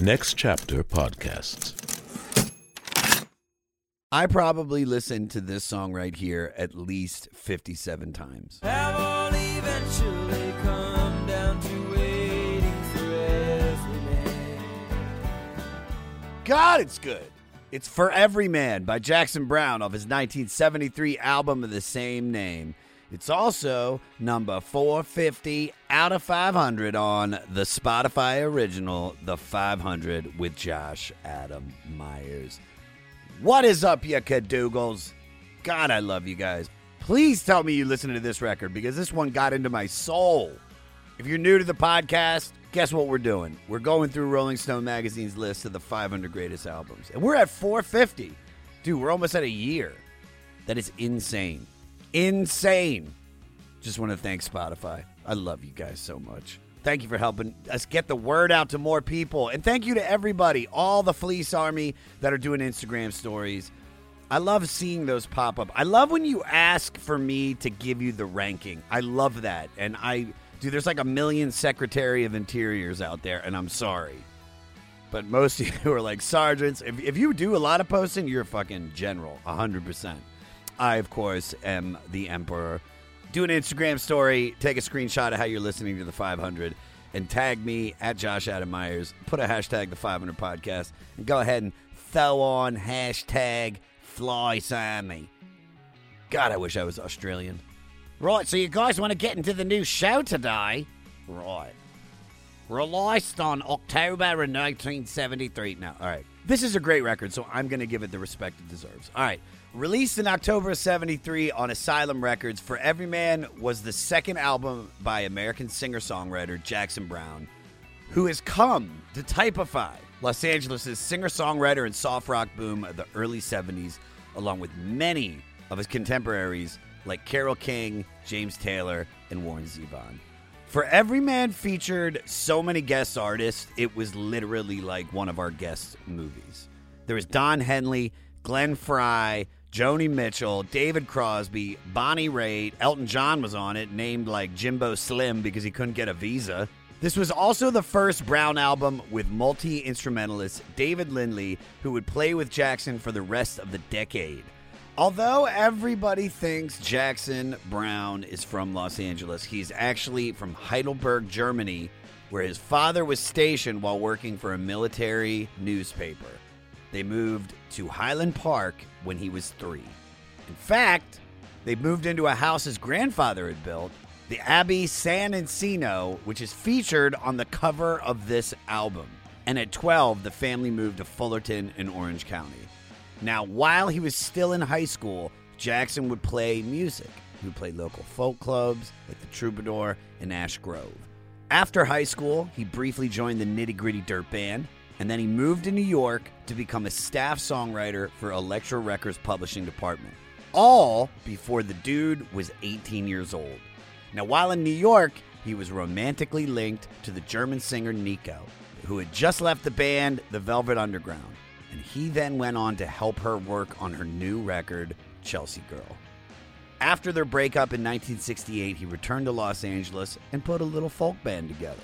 Next Chapter Podcasts. I probably listened to this song right here at least 57 times. I will eventually come down to waiting for every man. God, it's good. It's For Every Man by Jackson Browne off his 1973 album of the same name. It's also number 450 out of 500 on the Spotify original, The 500 with Josh Adam Myers. What is up, you cadoogles? God, I love you guys. Please tell me you listen to this record because this one got into my soul. If you're new to the podcast, guess what we're doing? We're going through Rolling Stone Magazine's list of the 500 greatest albums. And we're at 450. Dude, we're almost at a year. That is insane. Insane. Just want to thank Spotify. I love you guys so much. Thank you for helping us get the word out to more people. And thank you to everybody, all the Fleece Army that are doing Instagram stories. I love seeing those pop up. I love when you ask for me to give you the ranking. I love that. And dude, there's like a million Secretary of Interiors out there, and I'm sorry. But most of you are like sergeants. If you do a lot of posting, you're a fucking general, 100%. I, of course, am the emperor. Do an Instagram story, take a screenshot of how you're listening to the 500, and tag me at Josh Adam Myers. Put a hashtag the 500 podcast, and go ahead and throw on hashtag Fly Sammy. God, I wish I was Australian. Right, so you guys want to get into the new show today? Right. Released on October in 1973. No, all right. This is a great record, so I'm going to give it the respect it deserves. All right. Released in October of 73 on Asylum Records, For Every Man was the second album by American singer-songwriter Jackson Browne, who has come to typify Los Angeles' singer-songwriter and soft rock boom of the early 70s, along with many of his contemporaries like Carole King, James Taylor, and Warren Zevon. For Every Man featured so many guest artists, it was literally like one of our guest movies. There was Don Henley, Glenn Frey, Joni Mitchell, David Crosby, Bonnie Raitt. Elton John was on it, named like Jimbo Slim because he couldn't get a visa. This was also the first Browne album with multi-instrumentalist David Lindley, who would play with Jackson for the rest of the decade. Although everybody thinks Jackson Browne is from Los Angeles, he's actually from Heidelberg, Germany, where his father was stationed while working for a military newspaper. They moved to Highland Park when he was 3. In fact, they moved into a house his grandfather had built, the Abbey San Encino, which is featured on the cover of this album. And at 12, the family moved to Fullerton in Orange County. Now, while he was still in high school, Jackson would play music. He would play local folk clubs like the Troubadour and Ash Grove. After high school, he briefly joined the Nitty Gritty Dirt Band, and then he moved to New York to become a staff songwriter for Elektra Records' publishing department, all before the dude was 18 years old. Now, while in New York, he was romantically linked to the German singer Nico, who had just left the band The Velvet Underground, and he then went on to help her work on her new record, Chelsea Girl. After their breakup in 1968, he returned to Los Angeles and put a little folk band together.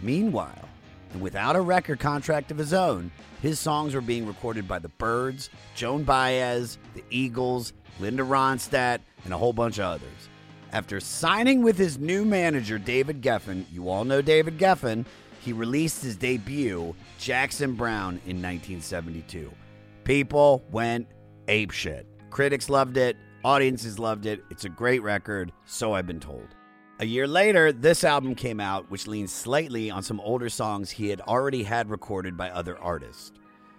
Meanwhile, and without a record contract of his own, his songs were being recorded by the Byrds, Joan Baez, the Eagles, Linda Ronstadt, and a whole bunch of others. After signing with his new manager, David Geffen, you all know David Geffen, he released his debut, Jackson Browne, in 1972. People went apeshit. Critics loved it. Audiences loved it. It's a great record, so I've been told. A year later, this album came out, which leans slightly on some older songs he had already had recorded by other artists.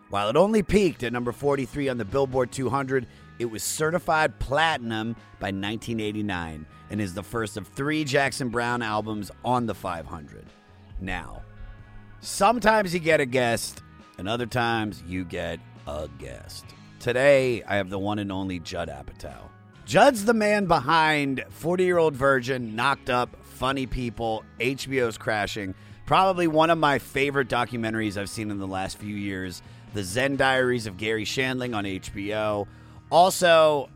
While it only peaked at number 43 on the Billboard 200, it was certified platinum by 1989 and is the first of 3 Jackson Browne albums on the 500. Now, sometimes you get a guest, and other times you get a guest. Today, I have the one and only Judd Apatow. Judd's the man behind 40-Year-Old Virgin, Knocked Up, Funny People, HBO's Crashing, probably one of my favorite documentaries I've seen in the last few years, The Zen Diaries of Gary Shandling on HBO. Also,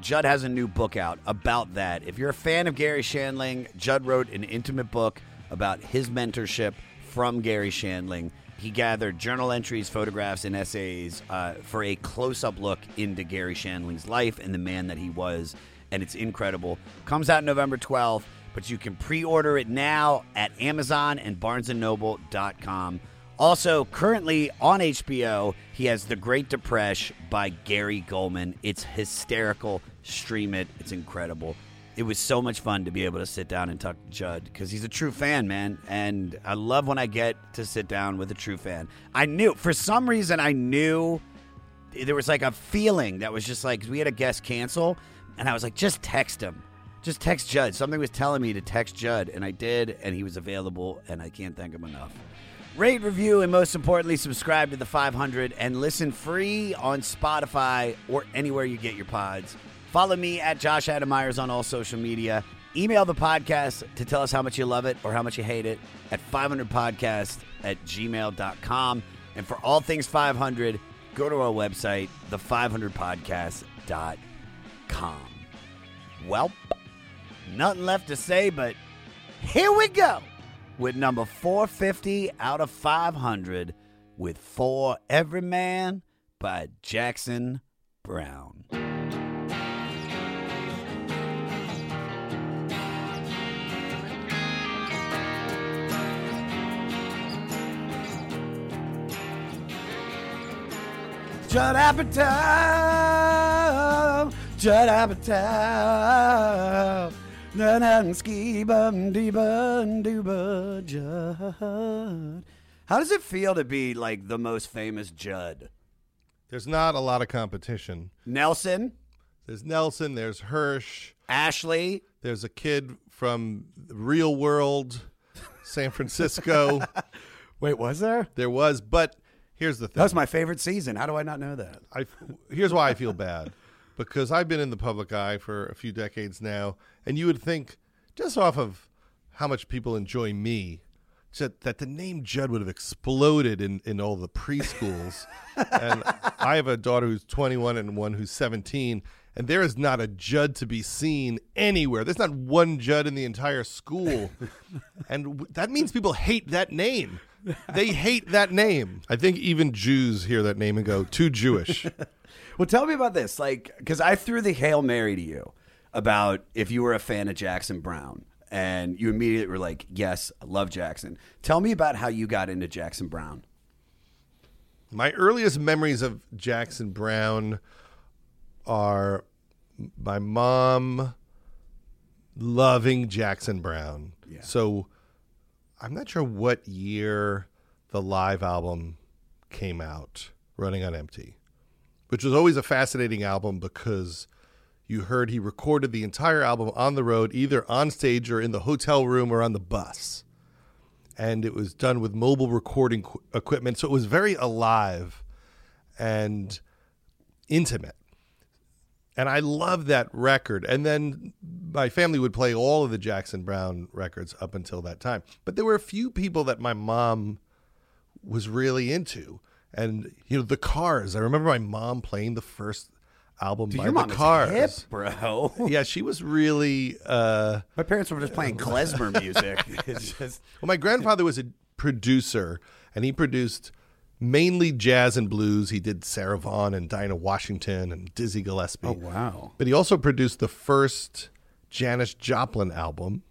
Judd has a new book out about that. If you're a fan of Gary Shandling, Judd wrote an intimate book about his mentorship from Gary Shandling. He gathered journal entries, photographs, and essays for a close-up look into Gary Shandling's life and the man that he was, and it's incredible. Comes out November 12th, but you can pre-order it now at Amazon and BarnesandNoble.com. Also, currently on HBO, he has The Great Depression by Gary Goldman. It's hysterical. Stream it. It's incredible. It was so much fun to be able to sit down and talk to Judd because he's a true fan, man. And I love when I get to sit down with a true fan. For some reason, I knew there was like a feeling that was just like, we had a guest cancel and I was like, just text him. Just text Judd. Something was telling me to text Judd and I did, and he was available, and I can't thank him enough. Rate, review, and most importantly, subscribe to The 500 and listen free on Spotify or anywhere you get your pods. Follow me at Josh Adam Myers on all social media. Email the podcast to tell us how much you love it or how much you hate it at 500podcast@gmail.com. And for all things 500, go to our website, the500podcast.com. Well, nothing left to say, but here we go with number 450 out of 500 with For Every Man by Jackson Browne. Judd Apatow, Judd Apatow, Judd. How does it feel to be like the most famous Judd? There's not a lot of competition. Nelson, there's Hirsch. Ashley. There's a kid from the Real World, San Francisco. Wait, was there? There was, but... Here's the thing. That was my favorite season. How do I not know that? Here's why I feel bad. Because I've been in the public eye for a few decades now, and you would think, just off of how much people enjoy me, that the name Judd would have exploded in all the preschools. And I have a daughter who's 21 and one who's 17, and there is not a Judd to be seen anywhere. There's not one Judd in the entire school. And that means people hate that name. They hate that name. I think even Jews hear that name and go, too Jewish. Well, tell me about this. Like, because I threw the Hail Mary to you about if you were a fan of Jackson Browne, and you immediately were like, yes, I love Jackson. Tell me about how you got into Jackson Browne. My earliest memories of Jackson Browne are my mom loving Jackson Browne. Yeah. So I'm not sure what year the live album came out, Running on Empty, which was always a fascinating album because you heard he recorded the entire album on the road, either on stage or in the hotel room or on the bus. And it was done with mobile recording equipment, so it was very alive and intimate. And I love that record. And then my family would play all of the Jackson Browne records up until that time. But there were a few people that my mom was really into. And, you know, the Cars. I remember my mom playing the first album by the Cars. Your mom is hip, bro. Yeah, she was really... my parents were just playing klezmer music. It's just... Well, my grandfather was a producer, and he produced... mainly jazz and blues. He did Sarah Vaughan and Dinah Washington and Dizzy Gillespie. Oh, wow. But he also produced the first Janis Joplin album,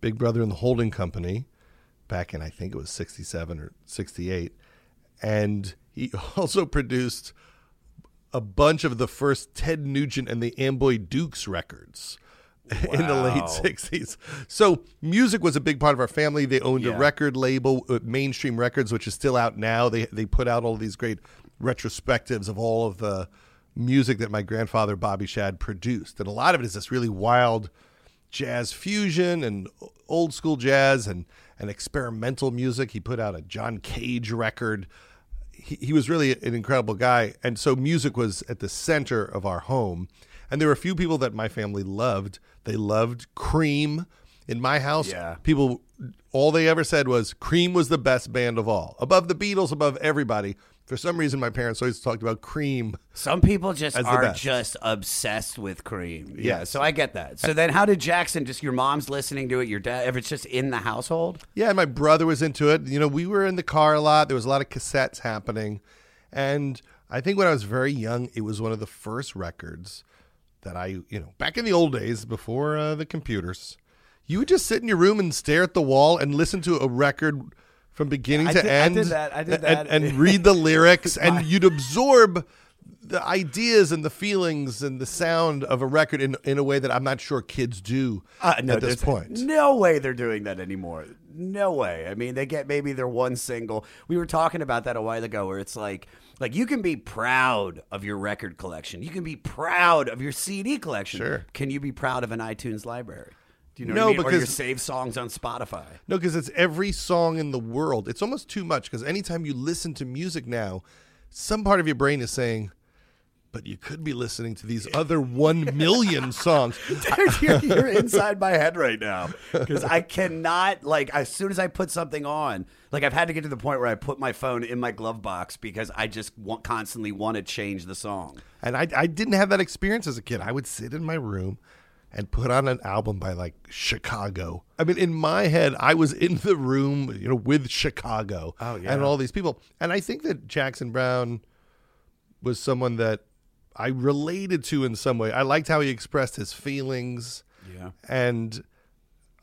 Big Brother and the Holding Company, back in, I think it was 67 or 68. And he also produced a bunch of the first Ted Nugent and the Amboy Dukes records. Wow. In the late 60s. So music was a big part of our family. They owned a record label, Mainstream Records, which is still out now. They put out all these great retrospectives of all of the music that my grandfather, Bobby Shad, produced. And a lot of it is this really wild jazz fusion and old school jazz and experimental music. He put out a John Cage record. He was really an incredible guy. And so music was at the center of our home. And there were a few people that my family loved. They loved Cream. In my house, people, all they ever said was Cream was the best band of all. Above the Beatles, above everybody. For some reason, my parents always talked about Cream. Some people just are just obsessed with Cream. Yeah, so I get that. So then how did Jackson, just your mom's listening to it, your dad, if it's just in the household? Yeah, my brother was into it. You know, we were in the car a lot. There was a lot of cassettes happening. And I think when I was very young, it was one of the first records that I, you know, back in the old days, before the computers, you would just sit in your room and stare at the wall and listen to a record from beginning to end. I did that. And read the lyrics, and you'd absorb the ideas and the feelings and the sound of a record in a way that I'm not sure kids do at this point. No way they're doing that anymore. No way. I mean, they get maybe their one single. We were talking about that a while ago where it's like you can be proud of your record collection. You can be proud of your CD collection. Sure. Can you be proud of an iTunes library? Do you know what I mean? Because, or your saved songs on Spotify. No, because it's every song in the world. It's almost too much because anytime you listen to music now, some part of your brain is saying, but you could be listening to these other 1 million songs. Dude, you're inside my head right now because I cannot, as soon as I put something on, I've had to get to the point where I put my phone in my glove box because I just constantly want to change the song. And I didn't have that experience as a kid. I would sit in my room and put on an album by Chicago. I mean, in my head, I was in the room, with Chicago and all these people. And I think that Jackson Browne was someone that I related to in some way. I liked how he expressed his feelings. Yeah. And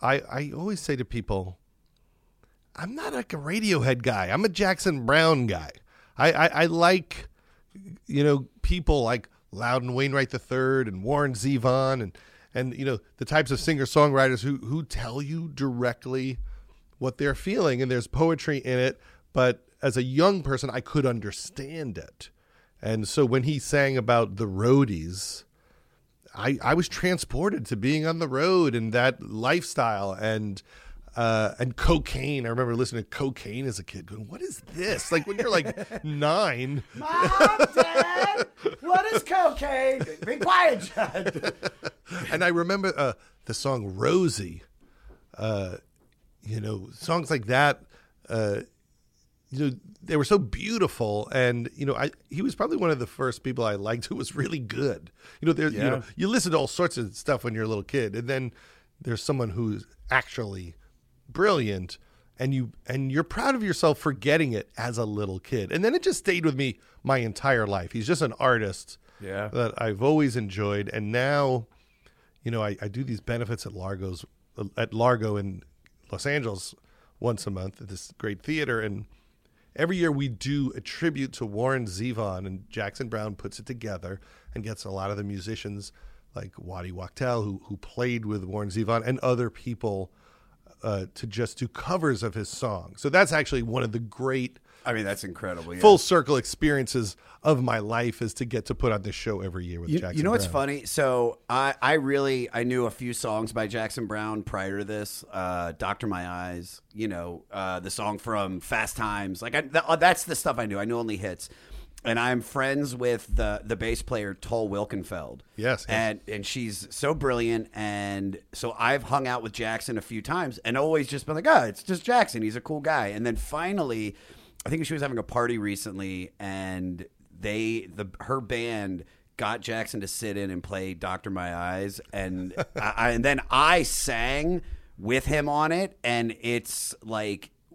I always say to people, I'm not a Radiohead guy. I'm a Jackson Browne guy. I like, people like Loudon Wainwright III and Warren Zevon and the types of singer-songwriters who tell you directly what they're feeling. And there's poetry in it. But as a young person, I could understand it. And so when he sang about the roadies, I was transported to being on the road and that lifestyle and cocaine. I remember listening to cocaine as a kid going, what is this? When you're nine. Mom, Dad, what is cocaine? Be quiet, Judd. And I remember the song Rosie, songs like that, they were so beautiful, and he was probably one of the first people I liked who was really good. You listen to all sorts of stuff when you're a little kid, and then there's someone who's actually brilliant, and you're proud of yourself for getting it as a little kid, and then it just stayed with me my entire life. He's just an artist that I've always enjoyed, and now, I do these benefits at Largo in Los Angeles once a month at this great theater, and every year we do a tribute to Warren Zevon, and Jackson Browne puts it together and gets a lot of the musicians like Waddy Wachtel, who played with Warren Zevon, and other people to just do covers of his songs. So that's actually one of the great, that's incredible. Yeah. Full circle experiences of my life is to get to put on this show every year with Jackson Browne. You know what's funny? So I knew a few songs by Jackson Browne prior to this. Doctor My Eyes, the song from Fast Times. That's the stuff I knew. I knew only hits. And I'm friends with the bass player, Tol Wilkenfeld. Yes. And she's so brilliant. And so I've hung out with Jackson a few times and always just been it's just Jackson. He's a cool guy. And then finally, I think she was having a party recently, and her band got Jackson to sit in and play "Doctor My Eyes," and and then I sang with him on it, and it's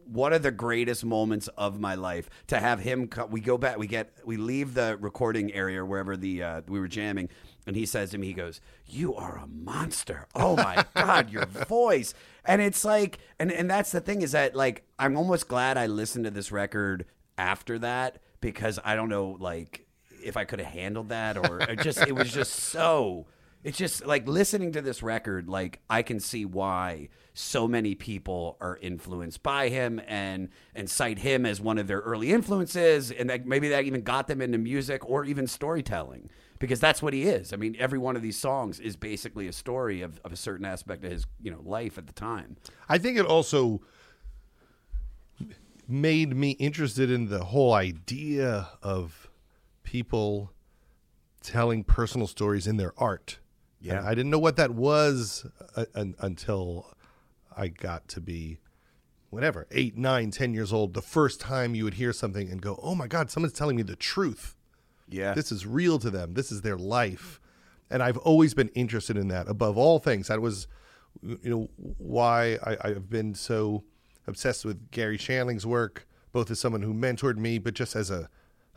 one of the greatest moments of my life to have him. We go back, we leave the recording area wherever we were jamming, and he says to me, he goes, "You are a monster! Oh my God, your voice!" And it's and that's the thing is that I'm almost glad I listened to this record after that because I don't know if I could have handled that or just it was just so. It's just listening to this record, I can see why so many people are influenced by him and cite him as one of their early influences, and maybe that even got them into music or even storytelling because that's what he is. I mean, every one of these songs is basically a story of a certain aspect of his life at the time. I think it also made me interested in the whole idea of people telling personal stories in their art. Yeah, and I didn't know what that was until I got to be, whatever, 8, 9, 10 years old, the first time you would hear something and go, oh my God, someone's telling me the truth. Yeah. This is real to them. This is their life. And I've always been interested in that above all things. That was, you know, why I've been so obsessed with Gary Shandling's work, both as someone who mentored me, but just as a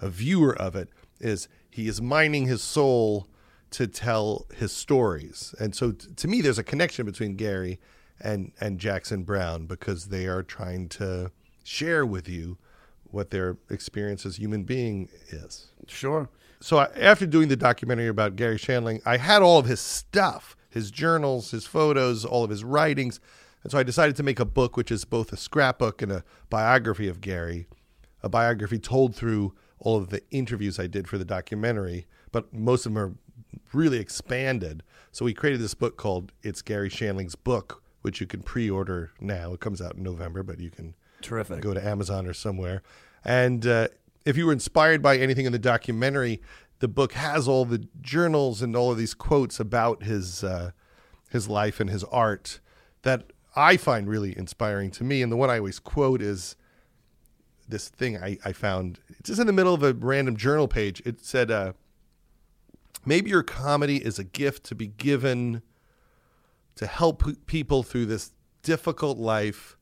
viewer of it, is he is mining his soul to tell his stories. And so to me, there's a connection between Gary and Jackson Browne, because they are trying to share with you what their experience as human being is. Sure. So after doing the documentary about Gary Shandling, I had all of his stuff, his journals, his photos, all of his writings. And so I decided to make a book, which is both a scrapbook and a biography of Gary, a biography told through all of the interviews I did for the documentary, but most of them are really expanded. So we created this book called It's Gary Shandling's Book, which you can pre-order now. It comes out in November, but you can Terrific. Go to Amazon or somewhere. And if you were inspired by anything in the documentary, the book has all the journals and all of these quotes about his life and his art that I find really inspiring to me. And the one I always quote is this thing I found just in the middle of a random journal page. It said, maybe your comedy is a gift to be given to help people through this difficult life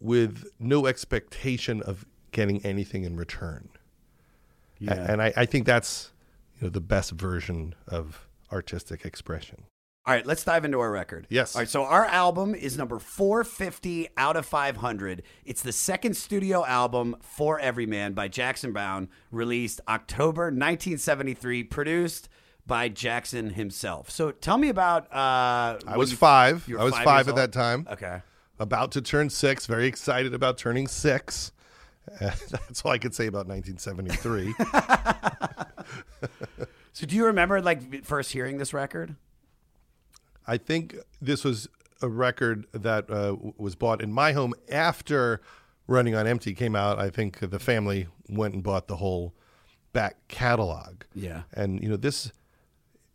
with no expectation of getting anything in return. Yeah. And I think that's, you know, the best version of artistic expression. All right, let's dive into our record. Yes. All right, so our album is number 450 out of 500. It's the second studio album For Everyman by Jackson Browne, released October 1973, produced by Jackson himself. So tell me about... I was five. I was five at that time. Okay. About to turn 6, very excited about turning 6. That's all I could say about 1973. So do you remember, like, first hearing this record? I think this was a record that was bought in my home after Running on Empty came out. I think the family went and bought the whole back catalog. Yeah. And, you know, this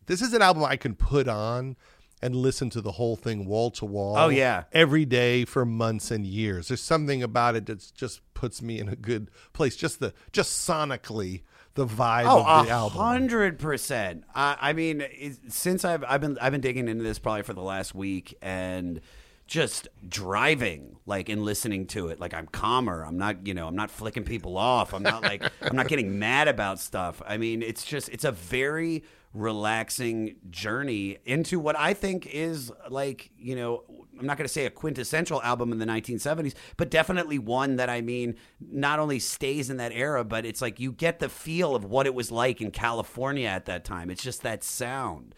is an album I can put on and listen to the whole thing wall to wall. Oh, yeah. Every day for months and years. There's something about it that just puts me in a good place. Just sonically. The vibe of the album. 100%. I mean, since I've been digging into this probably for the last week, and just driving, like, and listening to it, like, I'm calmer. I'm not, you know, I'm not flicking people off. I'm not like I'm not getting mad about stuff. I mean, it's a very relaxing journey into what I think is, like, you know, I'm not going to say a quintessential album in the 1970s, but definitely one that, I mean, not only stays in that era, but it's like you get the feel of what it was like in California at that time. It's just that sound.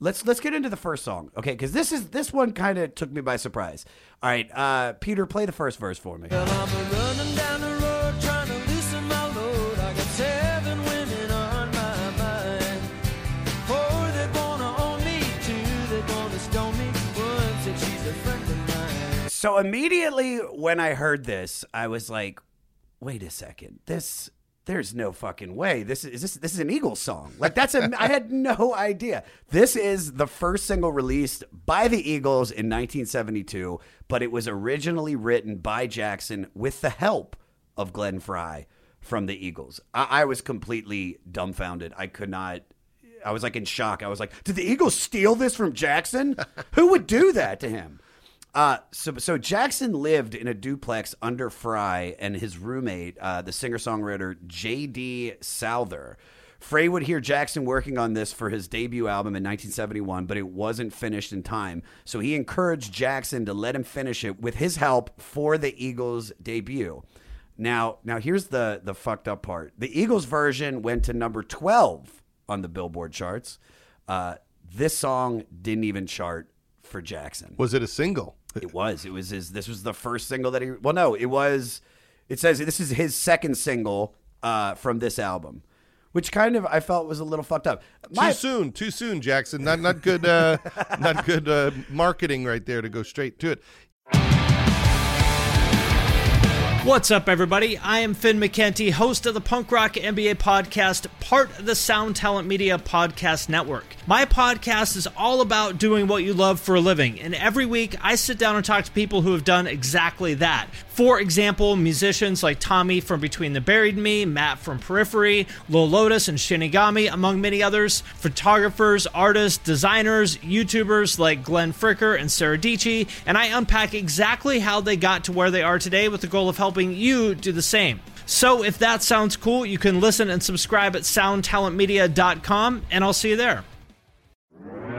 Let's get into the first song, okay? Because this one kind of took me by surprise. All right, Peter, play the first verse for me. Well, I'm running down the road trying to loosen my load. I got 7 women on my mind. 4 that wanna own me, 2 that wanna stone me, 1 said she's a friend of mine. So immediately when I heard this, I was like, wait a second, there's no fucking way. This is an Eagles song. Like, I had no idea. This is the first single released by the Eagles in 1972, but it was originally written by Jackson with the help of Glenn Frey from the Eagles. I was completely dumbfounded. I was like in shock. I was like, did the Eagles steal this from Jackson? Who would do that to him? So Jackson lived in a duplex under Frey and his roommate, the singer-songwriter J.D. Souther. Frey would hear Jackson working on this for his debut album in 1971, but it wasn't finished in time. So he encouraged Jackson to let him finish it with his help for the Eagles' debut. Now here's the fucked up part. The Eagles' version went to number 12 on the Billboard charts. This song didn't even chart for Jackson. Was it a single? It was. It was his. This was the first single that he. Well, no, it was. It says this is his second single from this album, which kind of I felt was a little fucked up. Too soon, Jackson. Not good. Not good marketing right there to go straight to it. What's up, everybody? I am Finn McKenty, host of the Punk Rock NBA podcast, part of the Sound Talent Media Podcast Network. My podcast is all about doing what you love for a living, and every week I sit down and talk to people who have done exactly that. For example, musicians like Tommy from Between the Buried and Me, Matt from Periphery, Lil Lotus and Shinigami, among many others, photographers, artists, designers, YouTubers like Glenn Frey and Sarah Dietschy, and I unpack exactly how they got to where they are today with the goal of helping you do the same. So if that sounds cool, you can listen and subscribe at soundtalentmedia.com, and I'll see you there.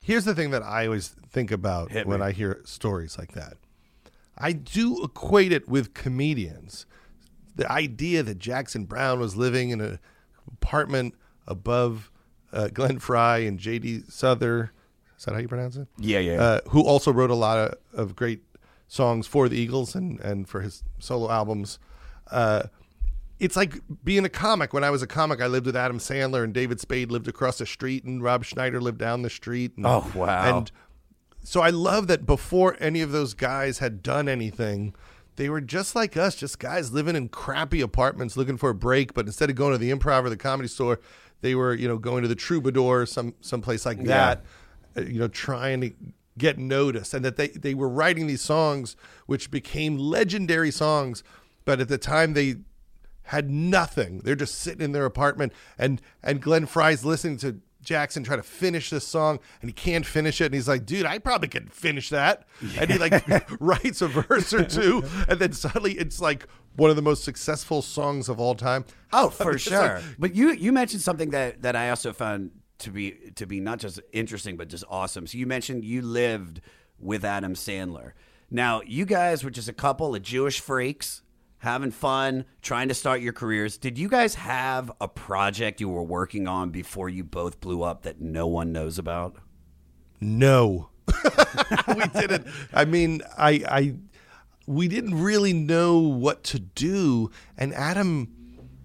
Here's the thing that I always think about when I hear stories like that. I do equate it with comedians. The idea that Jackson Browne was living in an apartment above Glenn Frey and J.D. Souther. Is that how you pronounce it? Yeah. Who also wrote a lot of great songs for the Eagles and for his solo albums. It's like being a comic. When I was a comic, I lived with Adam Sandler, and David Spade lived across the street, and Rob Schneider lived down the street. And, oh, wow. And so I love that before any of those guys had done anything, they were just like us, just guys living in crappy apartments looking for a break. But instead of going to the Improv or the Comedy Store, they were, going to the Troubadour, someplace like that, trying to get noticed. And that they were writing these songs, which became legendary songs. But at the time, they had nothing. They're just sitting in their apartment, and Glenn Frey's listening to Jackson try to finish this song, and he can't finish it, and he's like, dude, I probably could finish that. Yeah. And he writes a verse or two, and then suddenly it's like one of the most successful songs of all time. Oh, for sure. But you mentioned something that I also found to be not just interesting but just awesome. So you mentioned you lived with Adam Sandler. Now, you guys were just a couple of Jewish freaks having fun, trying to start your careers. Did you guys have a project you were working on before you both blew up that no one knows about? No. We didn't. I mean, we didn't really know what to do. And Adam,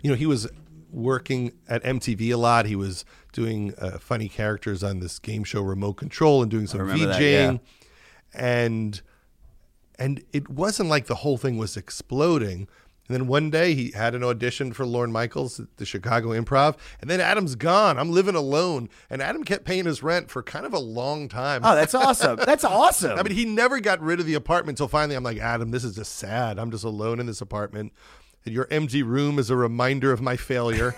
he was working at MTV a lot. He was doing funny characters on this game show Remote Control and doing some VJing. Yeah. And it wasn't like the whole thing was exploding. And then one day he had an audition for Lorne Michaels at the Chicago Improv. And then Adam's gone. I'm living alone. And Adam kept paying his rent for kind of a long time. Oh, that's awesome. That's awesome. I mean, he never got rid of the apartment until finally I'm like, Adam, this is just sad. I'm just alone in this apartment. And your empty room is a reminder of my failure.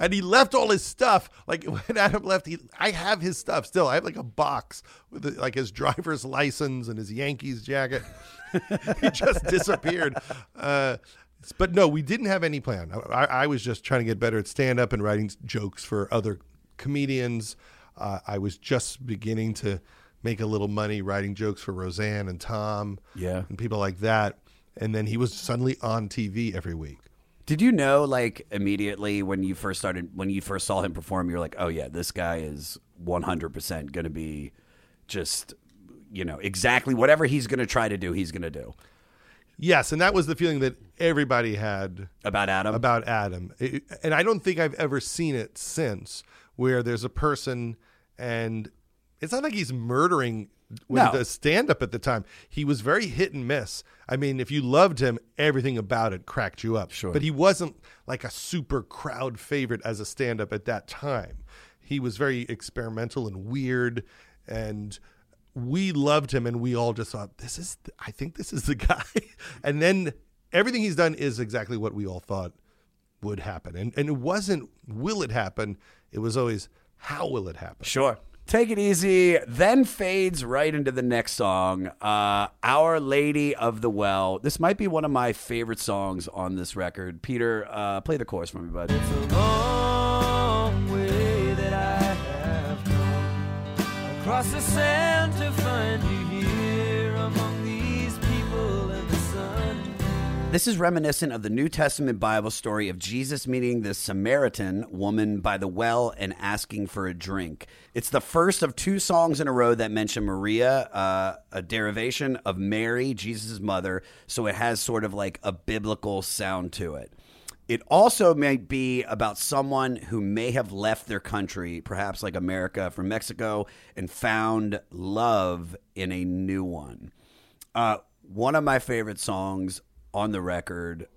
And he left all his stuff. Like, when Adam left, I have his stuff still. I have like a box with like his driver's license and his Yankees jacket. He just disappeared. But no, we didn't have any plan. I was just trying to get better at stand-up and writing jokes for other comedians. I was just beginning to make a little money writing jokes for Roseanne and Tom and people like that. And then he was suddenly on TV every week. Did you know, immediately when you first saw him perform, you were like, oh, yeah, this guy is 100% going to be just, exactly whatever he's going to try to do, he's going to do? Yes, and that was the feeling that everybody had. About Adam. And I don't think I've ever seen it since, where there's a person, and it's not like he's murdering with the stand-up at the time. He was very hit and miss. I mean, if you loved him, everything about it cracked you up. Sure. But he wasn't like a super crowd favorite as a stand-up at that time. He was very experimental and weird, and we loved him, and we all just thought, I think this is the guy. And then everything he's done is exactly what we all thought would happen. And it wasn't, will it happen? It was always, how will it happen? Sure. Take It Easy then fades right into the next song, Our Lady of the Well. This might be one of my favorite songs on this record. Peter, play the chorus for me, bud. It's a long way that I have come, across the sand to find you here among these people and the sun. This is reminiscent of the New Testament Bible story of Jesus meeting the Samaritan woman by the well and asking for a drink. It's the first of two songs in a row that mention Maria, a derivation of Mary, Jesus' mother, so it has sort of like a biblical sound to it. It also may be about someone who may have left their country, perhaps like America from Mexico, and found love in a new one. One of my favorite songs on the record.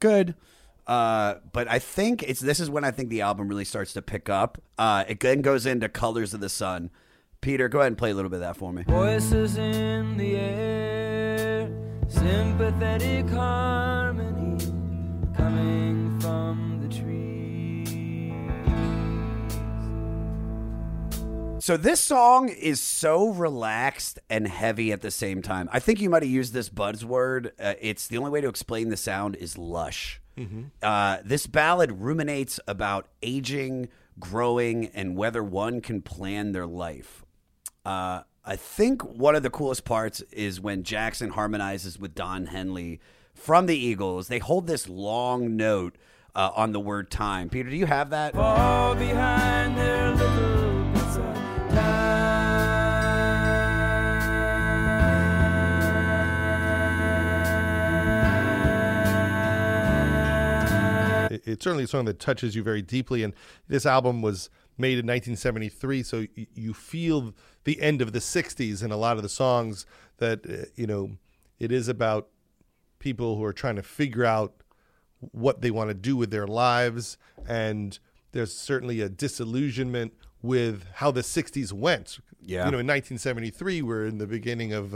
Good. But I think this is when I think the album really starts to pick up. It then goes into Colors of the Sun. Peter, go ahead and play a little bit of that for me. Voices in the air, sympathetic harmony coming from the trees. So this song is so relaxed and heavy at the same time. I think you might have used this buzzword. It's the only way to explain the sound is lush. Mm-hmm. This ballad ruminates about aging, growing, and whether one can plan their life. I think one of the coolest parts is when Jackson harmonizes with Don Henley from the Eagles. They hold this long note on the word time. Peter, do you have that? Fall behind their little bits of time. It's certainly a song that touches you very deeply, and this album was made in 1973, so you feel the end of the 60s in a lot of the songs that, you know, it is about people who are trying to figure out what they want to do with their lives, and there's certainly a disillusionment with how the 60s went. Yeah. You know, in 1973, we're in the beginning of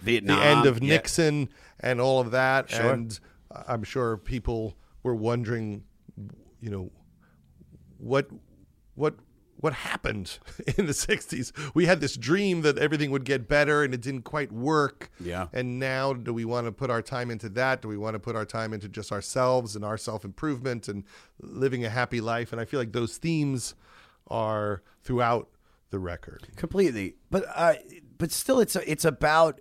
Vietnam, the end of Nixon, and all of that, sure. And I'm sure people... We're wondering, you know, what happened in the 60s? We had this dream that everything would get better, and it didn't quite work. Yeah. And now do we want to put our time into that? Do we want to put our time into just ourselves and our self-improvement and living a happy life? And I feel like those themes are throughout the record. Completely. But still, it's about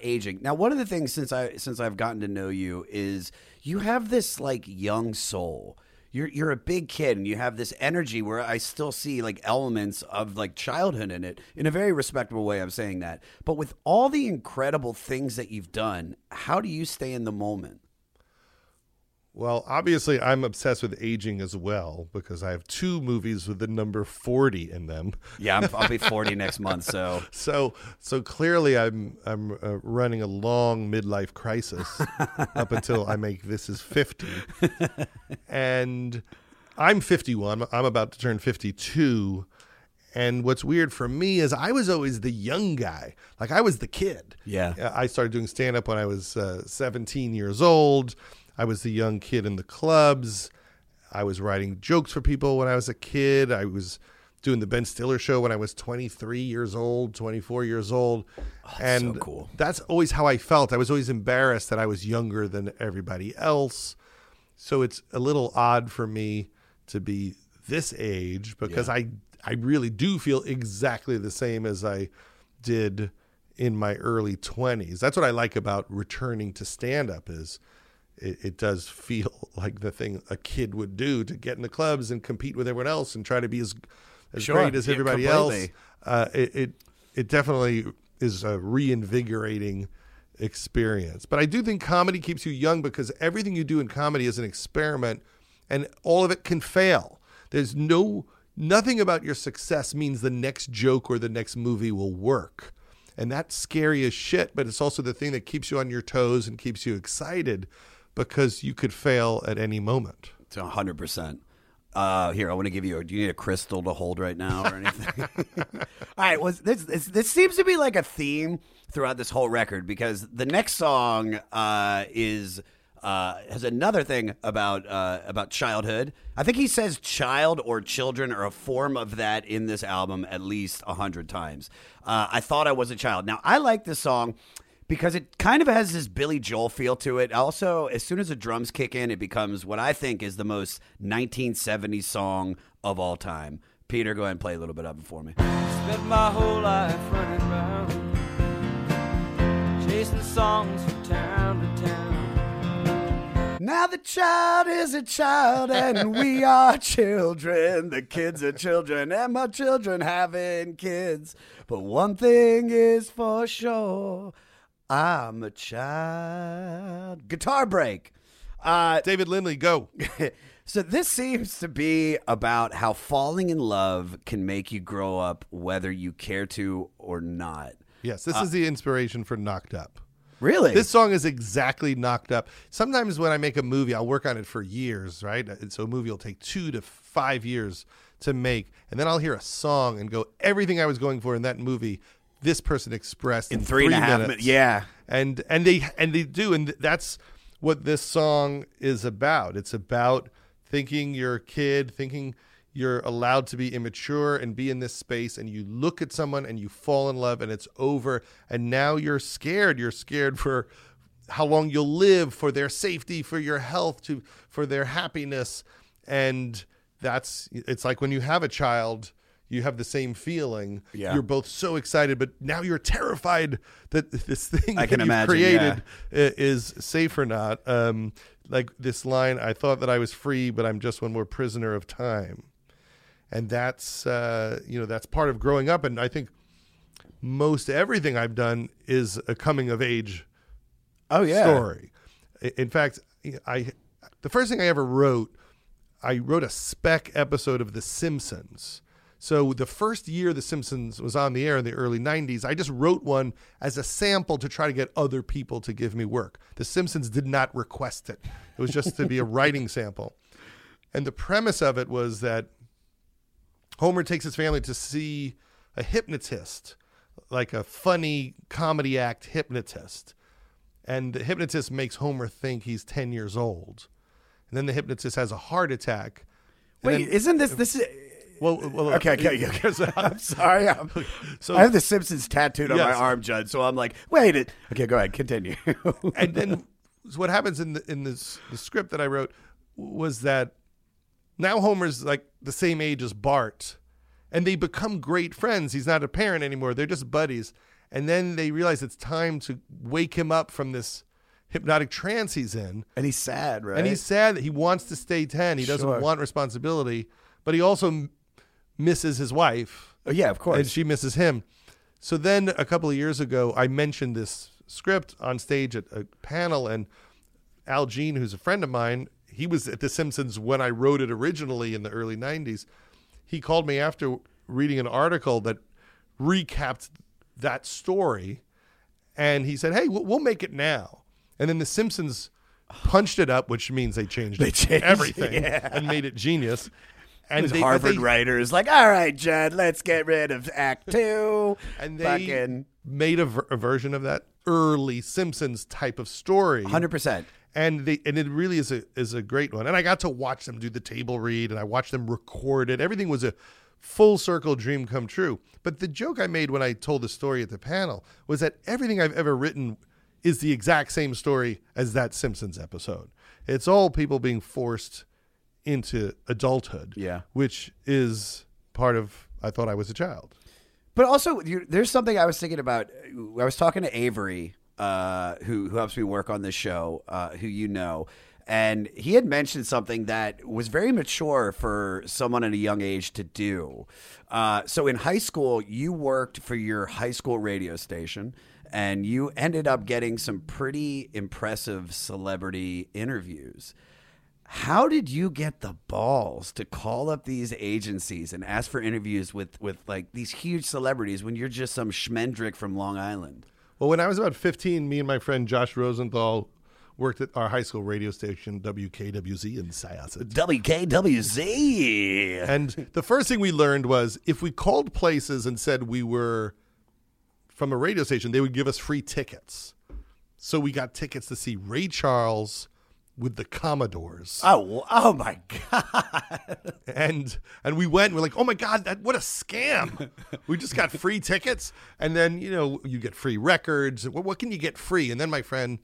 aging. Now, one of the things since I've gotten to know you is you have this like young soul. You're a big kid, and you have this energy where I still see like elements of like childhood in it. In a very respectable way, I'm saying that. But with all the incredible things that you've done, how do you stay in the moment? Well, obviously, I'm obsessed with aging as well because I have two movies with the number 40 in them. Yeah, I'll be 40 next month, so clearly I'm running a long midlife crisis up until I make This Is 50, and I'm 51. I'm about to turn 52, and what's weird for me is I was always the young guy, like I was the kid. Yeah, I started doing stand up when I was 17 years old. I was the young kid in the clubs. I was writing jokes for people when I was a kid. I was doing the Ben Stiller show when I was 23 years old, 24 years old. Oh, and so cool. That's always how I felt. I was always embarrassed that I was younger than everybody else. So it's a little odd for me to be this age because I really do feel exactly the same as I did in my early 20s. That's what I like about returning to stand-up is... It does feel like the thing a kid would do to get in the clubs and compete with everyone else and try to be as great as everybody else. It definitely is a reinvigorating experience. But I do think comedy keeps you young because everything you do in comedy is an experiment, and all of it can fail. There's nothing about your success means the next joke or the next movie will work. And that's scary as shit, but it's also the thing that keeps you on your toes and keeps you excited, because you could fail at any moment. It's 100%. Here, I want to give you. Do you need a crystal to hold right now or anything? All right. Well, this seems to be like a theme throughout this whole record, because the next song is has another thing about childhood. I think he says child or children or a form of that in this album at least 100 times. I thought I was a child. Now, I like this song because it kind of has this Billy Joel feel to it. Also, as soon as the drums kick in, it becomes what I think is the most 1970s song of all time. Peter, go ahead and play a little bit of it for me. Spent my whole life running around, chasing songs from town to town. Now the child is a child and we are children. The kids are children and my children having kids. But one thing is for sure, I'm a child. Guitar break. David Lindley, go. So this seems to be about how falling in love can make you grow up whether you care to or not. Yes, this is the inspiration for Knocked Up. Really? This song is exactly Knocked Up. Sometimes when I make a movie, I'll work on it for years, right? And so a movie will take 2 to 5 years to make, and then I'll hear a song and go, everything I was going for in that movie, this person expressed in three and a half minutes. Yeah. And they do, and that's what this song is about. It's about thinking you're a kid, thinking you're allowed to be immature and be in this space, and you look at someone and you fall in love and it's over, and now you're scared. You're scared for how long you'll live, for their safety, for your health, for their happiness. And it's like when you have a child, you have the same feeling. Yeah. You're both so excited, but now you're terrified that this thing created is safe or not. Like this line, I thought that I was free, but I'm just one more prisoner of time. And that's part of growing up. And I think most everything I've done is a coming of age story. In fact, the first thing I ever wrote, I wrote a spec episode of The Simpsons. So the first year The Simpsons was on the air in the early 90s, I just wrote one as a sample to try to get other people to give me work. The Simpsons did not request it. It was just to be a writing sample. And the premise of it was that Homer takes his family to see a hypnotist, like a funny comedy act hypnotist. And the hypnotist makes Homer think he's 10 years old. And then the hypnotist has a heart attack. Well, okay. I'm sorry. I have The Simpsons tattooed on my arm, Judd. So I'm like, wait. Okay, go ahead, continue. And then what happens in the script that I wrote was that now Homer's like the same age as Bart, and they become great friends. He's not a parent anymore; they're just buddies. And then they realize it's time to wake him up from this hypnotic trance he's in, and he's sad, right? And he's sad that he wants to stay 10. He doesn't want responsibility, but he also misses his wife. Oh, yeah, of course. And she misses him. So then a couple of years ago, I mentioned this script on stage at a panel, and Al Jean, who's a friend of mine, he was at The Simpsons when I wrote it originally in the early 90s. He called me after reading an article that recapped that story, and he said, hey, we'll make it now. And then The Simpsons punched it up, which means they changed everything and made it genius. And the Harvard writers like, all right, Judd, let's get rid of Act 2. And they made a version of that early Simpsons type of story. 100%. And it really is a great one. And I got to watch them do the table read, and I watched them record it. Everything was a full circle dream come true. But the joke I made when I told the story at the panel was that everything I've ever written is the exact same story as that Simpsons episode. It's all people being forced into adulthood, which is part of I Thought I Was a Child. But also, there's something I was thinking about. I was talking to Avery, who helps me work on this show, and he had mentioned something that was very mature for someone at a young age to do. So in high school, you worked for your high school radio station, and you ended up getting some pretty impressive celebrity interviews. How did you get the balls to call up these agencies and ask for interviews with like these huge celebrities when you're just some schmendrick from Long Island? Well, when I was about 15, me and my friend Josh Rosenthal worked at our high school radio station, WKWZ in Syosset. WKWZ! And the first thing we learned was if we called places and said we were from a radio station, they would give us free tickets. So we got tickets to see Ray Charles, with the Commodores. Oh my God. And we went, and we're like, oh my God, what a scam. We just got free tickets. And then, you get free records. What can you get free? And then my friend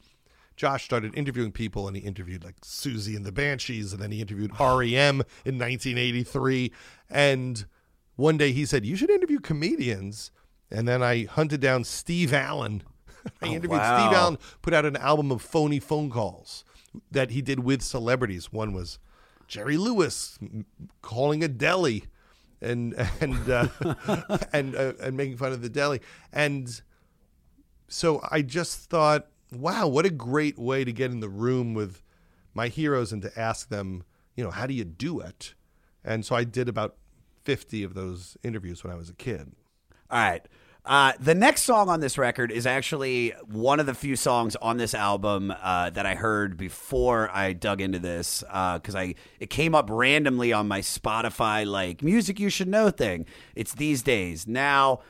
Josh started interviewing people, and he interviewed like Susie and the Banshees, and then he interviewed R.E.M. in 1983. And one day he said, you should interview comedians. And then I hunted down Steve Allen. I interviewed Steve Allen, put out an album of phony phone calls that he did with celebrities. One was Jerry Lewis calling a deli and and making fun of the deli. And so I just thought, wow, what a great way to get in the room with my heroes and to ask them, how do you do it? And so I did about 50 of those interviews when I was a kid. All right. The next song on this record is actually one of the few songs on this album that I heard before I dug into this, because it came up randomly on my Spotify, like, music you should know thing. It's These Days. Now,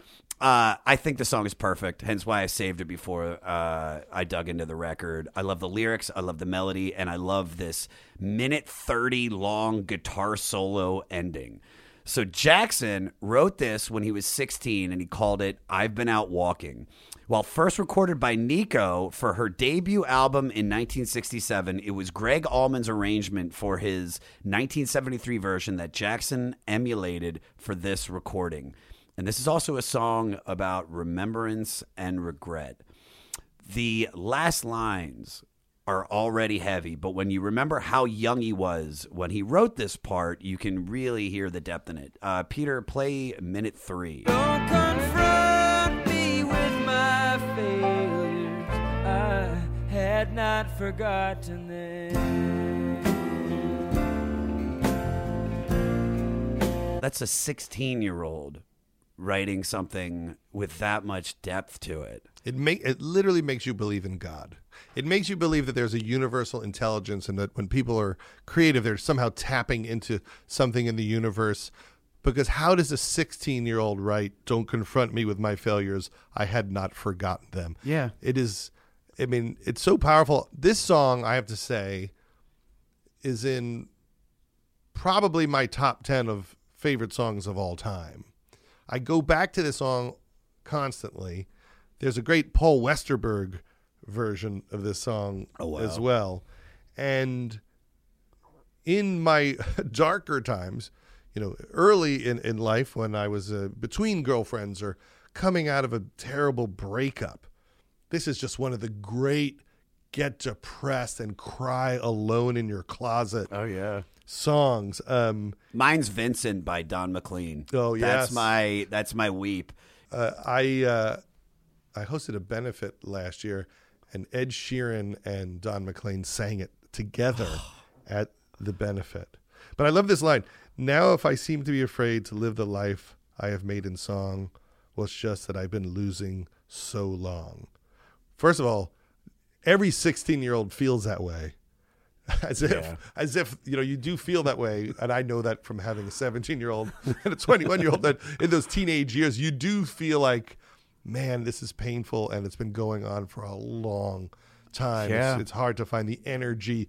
I think the song is perfect, hence why I saved it before I dug into the record. I love the lyrics, I love the melody, and I love this 1:30 long guitar solo ending. So Jackson wrote this when he was 16, and he called it I've Been Out Walking. While first recorded by Nico for her debut album in 1967, it was Greg Allman's arrangement for his 1973 version that Jackson emulated for this recording. And this is also a song about remembrance and regret. The last lines are already heavy, but when you remember how young he was when he wrote this part, you can really hear the depth in it. Peter, play 3. Don't confront me with my failures. I had not forgotten them. That's a 16-year-old writing something with that much depth to it. It literally makes you believe in God. It makes you believe that there's a universal intelligence, and that when people are creative, they're somehow tapping into something in the universe. Because how does a 16-year-old write, don't confront me with my failures, I had not forgotten them? Yeah. It is, I mean, it's so powerful. This song, I have to say, is in probably my top 10 of favorite songs of all time. I go back to this song constantly. There's a great Paul Westerberg version of this song as well. And in my darker times, early in life, when I was between girlfriends or coming out of a terrible breakup, this is just one of the great get depressed and cry alone in your closet. Oh, yeah. Songs. Mine's Vincent by Don McLean. Oh, yeah. That's my weep. I hosted a benefit last year, and Ed Sheeran and Don McLean sang it together at the benefit. But I love this line. Now, if I seem to be afraid to live the life I have made in song, well, it's just that I've been losing so long. First of all, every 16-year-old feels that way. As if you do feel that way, and I know that from having a 17-year-old and a 21-year-old, that in those teenage years you do feel like, man, this is painful, and it's been going on for a long time. Yeah. It's hard to find the energy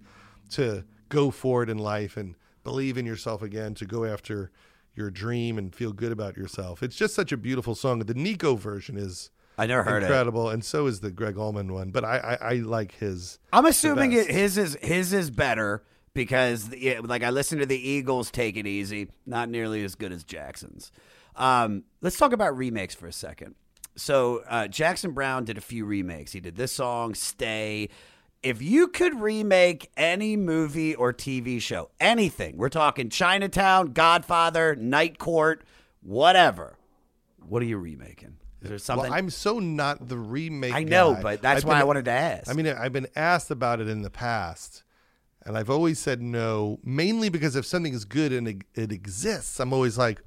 to go forward in life and believe in yourself again, to go after your dream and feel good about yourself. It's just such a beautiful song. The Nico version is incredible, and so is the Greg Allman one. But I like his. I'm assuming his is better because, I listened to the Eagles' "Take It Easy," not nearly as good as Jackson's. Let's talk about remakes for a second. So Jackson Browne did a few remakes. He did this song, Stay. If you could remake any movie or TV show, anything, we're talking Chinatown, Godfather, Night Court, whatever, what are you remaking? Is there something? Well, I'm so not the remake guy. I know, but that's why I wanted to ask. I mean, I've been asked about it in the past, and I've always said no, mainly because if something is good and it exists, I'm always like,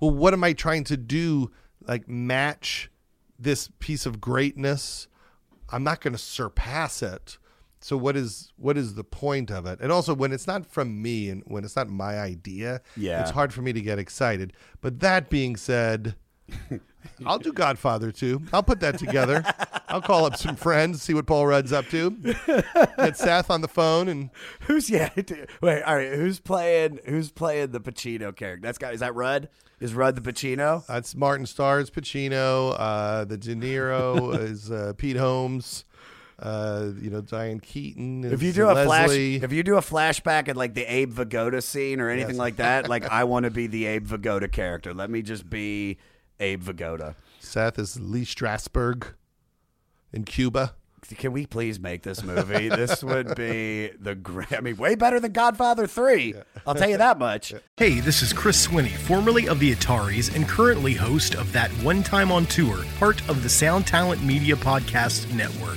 well, what am I trying to do? Like, match this piece of greatness. I'm not going to surpass it. So what is the point of it? And also, when it's not from me and when it's not my idea, it's hard for me to get excited. But that being said, I'll do Godfather too. I'll put that together. I'll call up some friends, see what Paul Rudd's up to. Get Seth on the phone and who's playing the Pacino character? Is that Rudd? Is Rudd the Pacino? That's Martin Starr's Pacino. The De Niro is Pete Holmes. Diane Keaton. If you do a flashback at like the Abe Vigoda scene or anything like that, like I want to be the Abe Vigoda character. Let me just be Abe Vigoda. Seth is Lee Strasberg in Cuba. Can we please make this movie? This would be way better than Godfather 3. Yeah. I'll tell you that much. Hey, this is Chris Swinney, formerly of the Ataris and currently host of That One Time on Tour, part of the Sound Talent Media Podcast Network.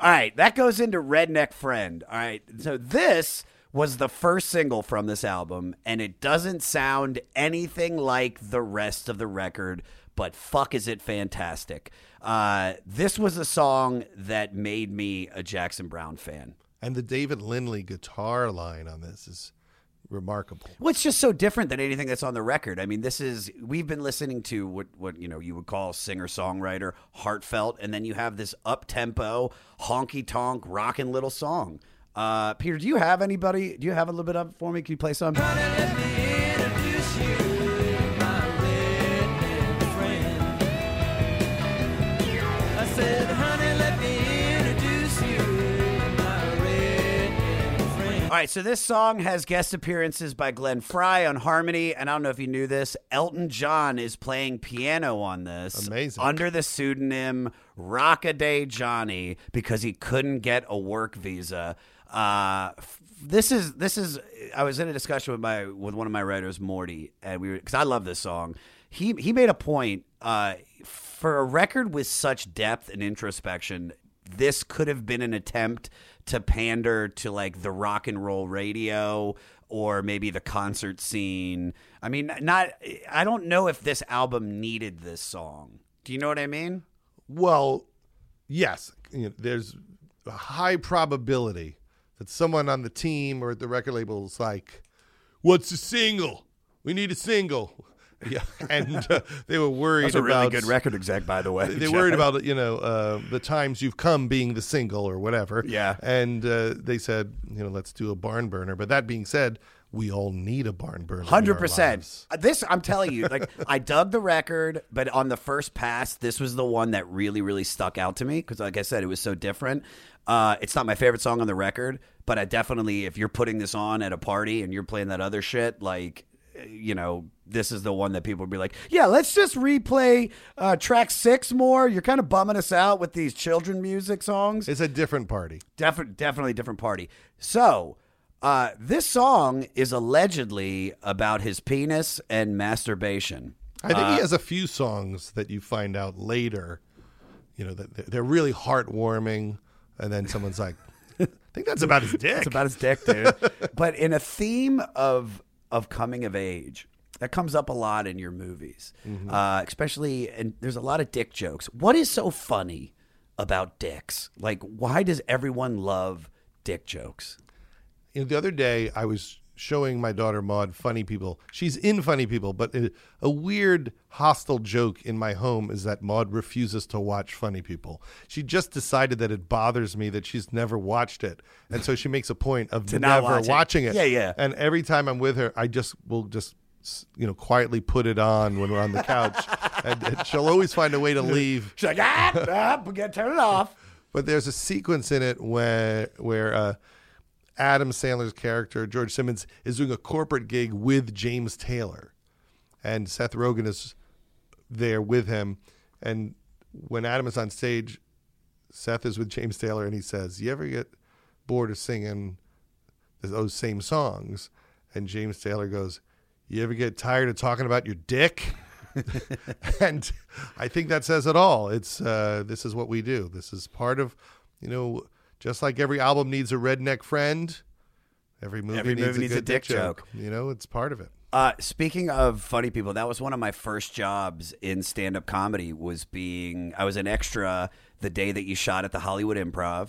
All right, that goes into Redneck Friend. All right, so this was the first single from this album, and it doesn't sound anything like the rest of the record, but fuck is it fantastic. This was a song that made me a Jackson Browne fan. And the David Lindley guitar line on this is remarkable. Well, it's just so different than anything that's on the record. I mean, we've been listening to what you would call singer-songwriter, heartfelt, and then you have this up-tempo, honky-tonk, rockin' little song. Peter, do you have a little bit of it for me? Can you play some? Honey, let me introduce you, my redneck friend. I said, honey, let me introduce you, my redneck friend. All right, so this song has guest appearances by Glenn Frey on harmony, and I don't know if you knew this, Elton John is playing piano on this. Amazing. Under the pseudonym Rockaday Johnny because he couldn't get a work visa. This is. I was in a discussion with one of my writers, Morty, and because I love this song. He made a point for a record with such depth and introspection. This could have been an attempt to pander to like the rock and roll radio or maybe the concert scene. I mean, I don't know if this album needed this song. Do you know what I mean? Well, yes. There's a high probability that someone on the team or at the record label is like, what's a single? We need a single. Yeah, and they were worried about... That's a really good record exec, by the way. They worried about, the times you've come being the single or whatever. Yeah. And they said, let's do a barn burner. But that being said, we all need a barn burner. 100%. This, I'm telling you, like I dubbed the record, but on the first pass, this was the one that really, really stuck out to me because, like I said, it was so different. It's not my favorite song on the record, but I definitely, if you're putting this on at a party and you're playing that other shit, like, this is the one that people would be like, yeah, let's just replay track 6 more. You're kind of bumming us out with these children music songs. It's a different party. Definitely different party. So... this song is allegedly about his penis and masturbation. I think he has a few songs that you find out later, that they're really heartwarming. And then someone's like, I think that's about his dick. It's about his dick, dude. But in a theme of coming of age, that comes up a lot in your movies, especially, and there's a lot of dick jokes. What is so funny about dicks? Like, why does everyone love dick jokes? The other day, I was showing my daughter Maud Funny People. She's in Funny People, but a weird hostile joke in my home is that Maud refuses to watch Funny People. She just decided that it bothers me that she's never watched it, and so she makes a point of never watching it. Yeah, yeah. And every time I'm with her, I just will just quietly put it on when we're on the couch, and she'll always find a way to leave. She's like, ah, forget, turn it off. But there's a sequence in it where Adam Sandler's character, George Simmons, is doing a corporate gig with James Taylor. And Seth Rogen is there with him. And when Adam is on stage, Seth is with James Taylor, and he says, "You ever get bored of singing those same songs?" And James Taylor goes, "You ever get tired of talking about your dick?" And I think that says it all. It's this is what we do. This is part of, just like every album needs a redneck friend, every movie needs a dick joke. It's part of it. Speaking of funny people, that was one of my first jobs in stand-up comedy. I was an extra the day that you shot at the Hollywood Improv.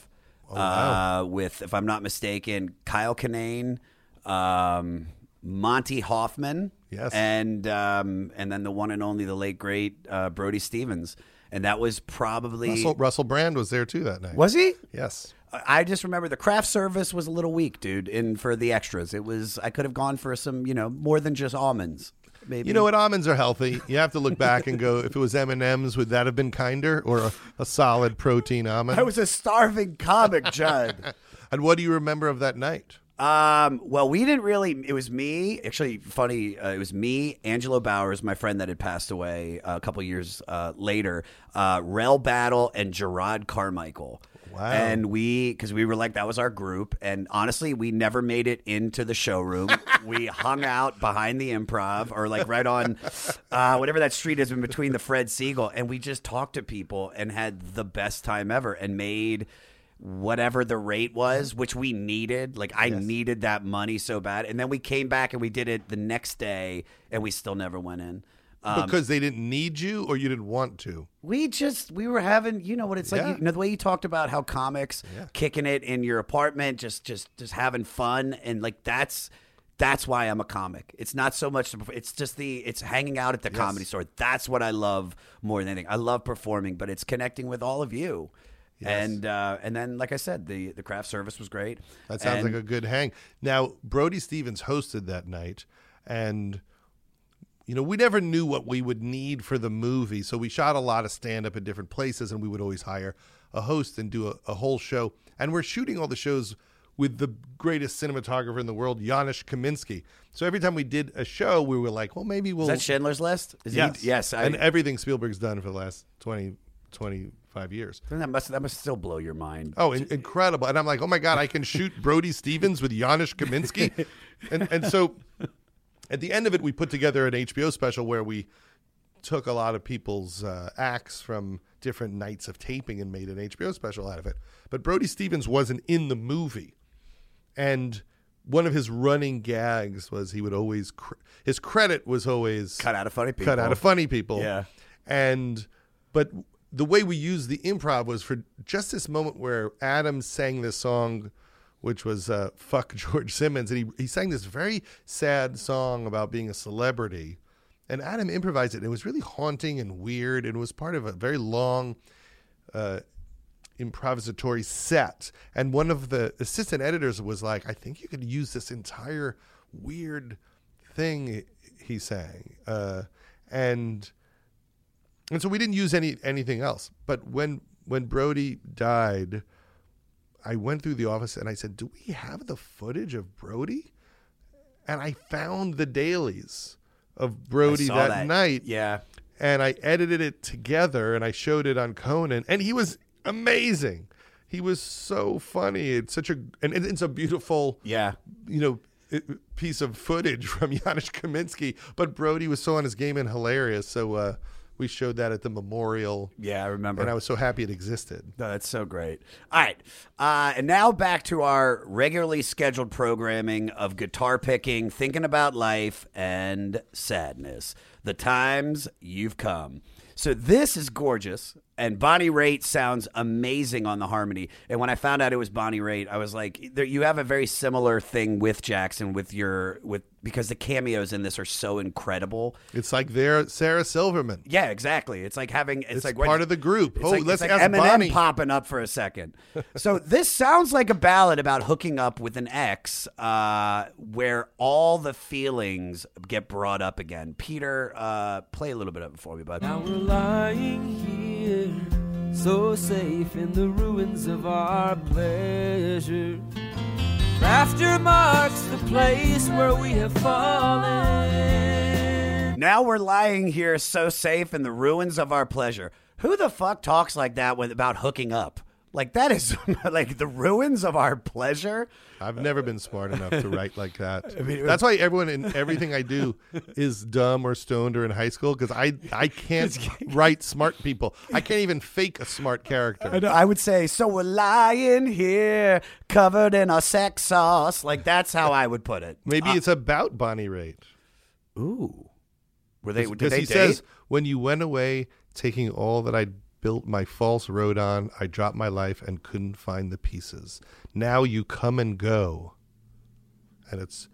Oh, wow. With, if I'm not mistaken, Kyle Kinane, Monty Hoffman, yes, and then the one and only, the late great Brody Stevens. And that was probably Russell Brand was there too that night. Was he? Yes. I just remember the craft service was a little weak, dude, and for the extras. I could have gone for some, more than just almonds. Maybe. You know what? Almonds are healthy. You have to look back and go, if it was M&M's, would that have been kinder, or a solid protein almond? I was a starving comic, Judd. And what do you remember of that night? Well, we didn't really, it was me, actually funny. It was me, Angelo Bowers, my friend that had passed away a couple years later, Rel Battle and Gerard Carmichael. Wow. And because we were like, that was our group. And honestly, we never made it into the showroom. We hung out behind the Improv, or like right on whatever that street is in between the Fred Siegel. And we just talked to people and had the best time ever and made whatever the rate was, which we needed. Like I needed that money so bad. And then we came back and we did it the next day and we still never went in. Because they didn't need you, or you didn't want to? We were having, what it's like, the way you talked about how comics kicking it in your apartment, just having fun. And like, that's why I'm a comic. It's not so much, it's hanging out at the Comedy Store. That's what I love more than anything. I love performing, but it's connecting with all of you. Yes. And then, like I said, the craft service was great. That sounds like a good hang. Now, Brody Stevens hosted that night, and we never knew what we would need for the movie, so we shot a lot of stand-up in different places, and we would always hire a host and do a whole show. And we're shooting all the shows with the greatest cinematographer in the world, Janusz Kaminski. So every time we did a show, we were like, well, maybe we'll... Is that Schindler's List? Yes. And everything Spielberg's done for the last 25 years. That must still blow your mind. Oh, incredible. And I'm like, oh, my God, I can shoot Brody Stevens with Janusz Kaminski? And so... At the end of it, we put together an HBO special where we took a lot of people's acts from different nights of taping and made an HBO special out of it. But Brody Stevens wasn't in the movie. And one of his running gags was he would always his credit was always... Cut out of funny people. Yeah. But the way we used the Improv was for just this moment where Adam sang this song, which was Fuck George Simmons. And he sang this very sad song about being a celebrity. And Adam improvised it. And it was really haunting and weird. And it was part of a very long improvisatory set. And one of the assistant editors was like, I think you could use this entire weird thing he sang. And so we didn't use anything else. But when Brody died... I went through the office and I said, do we have the footage of Brody? And I found the dailies of Brody that night. Yeah. And I edited it together and I showed it on Conan. And he was amazing. He was so funny. It's such a, and it's a beautiful, piece of footage from Janusz Kaminski. But Brody was so on his game and hilarious. So, we showed that at the memorial. Yeah, I remember. And I was so happy it existed. No, that's so great. All right. And now back to our regularly scheduled programming of guitar picking, thinking about life, and sadness. The times you've come. So this is gorgeous, and Bonnie Raitt sounds amazing on the harmony. And when I found out it was Bonnie Raitt, I was like, you have a very similar thing with Jackson because the cameos in this are so incredible. It's like they're Sarah Silverman. Yeah, exactly. It's like having... It's like part of the group. Oh, let's ask Bonnie. It's like Eminem popping up for a second. So this sounds like a ballad about hooking up with an ex where all the feelings get brought up again. Peter, play a little bit of it for me, bud. Now we're lying here so safe in the ruins of our pleasure. Laughter marks the place where we have fallen. Now we're lying here so safe in the ruins of our pleasure. Who the fuck talks like that about hooking up? Like, that is, like, the ruins of our pleasure. I've never been smart enough to write like that. I mean, that's why everyone in everything I do is dumb or stoned or in high school, because I can't write smart people. I can't even fake a smart character. I would say, so we're lying here covered in our sex sauce. Like, that's how I would put it. Maybe it's about Bonnie Raitt. Ooh. Were they, did they date? Says, when you went away taking all that I'd built my false road on, I dropped my life and couldn't find the pieces. Now you come and go, and it's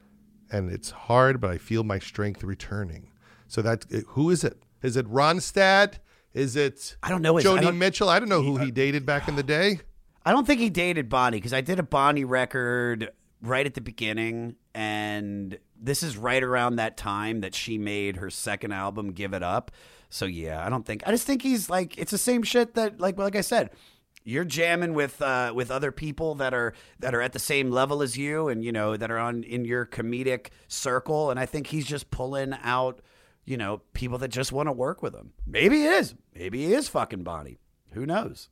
hard, but I feel my strength returning. So that, who is it? Is it Ronstadt? Is it, I don't know, Joni Mitchell? I don't know who he dated back in the day. I don't think he dated Bonnie, because I did a Bonnie record right at the beginning, and this is right around that time that she made her second album, Give It Up. So, yeah, I just think he's like, it's the same shit that, like I said, you're jamming with other people that are at the same level as you, and, you know, that are in your comedic circle. And I think he's just pulling out, you know, people that just want to work with him. Maybe it is. Maybe he is fucking Bonnie. Who knows?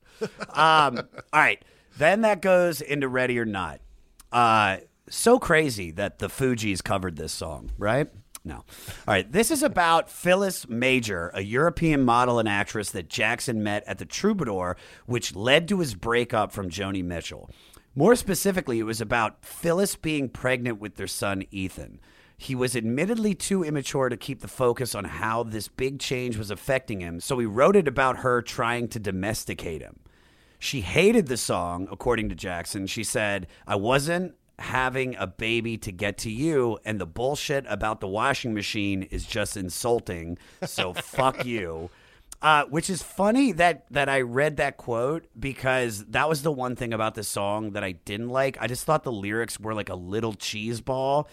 All right. Then that goes into Ready or Not. So crazy that the Fugees covered this song, right? No. All right. This is about Phyllis Major, a European model and actress that Jackson met at the Troubadour, which led to his breakup from Joni Mitchell. More specifically, it was about Phyllis being pregnant with their son, Ethan. He was admittedly too immature to keep the focus on how this big change was affecting him, so he wrote it about her trying to domesticate him. She hated the song, according to Jackson. She said, I wasn't having a baby to get to you, and the bullshit about the washing machine is just insulting, so fuck you. Which is funny that I read that quote, because that was the one thing about the song that I didn't like. I just thought the lyrics were like a little cheese ball.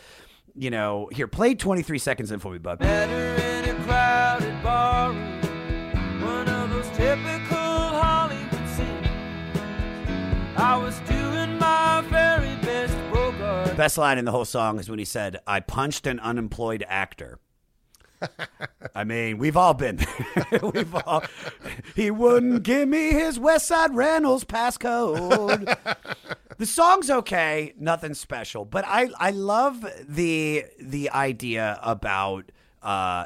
You know, here, play 23 seconds in for me, bud. Better in a crowded barroom, one of those typical Hollywood scenes. I was doing my very best. Best line in the whole song is when he said, I punched an unemployed actor. I mean, we've all been there. He wouldn't give me his West Side Reynolds passcode. The song's okay, nothing special. But I love the idea about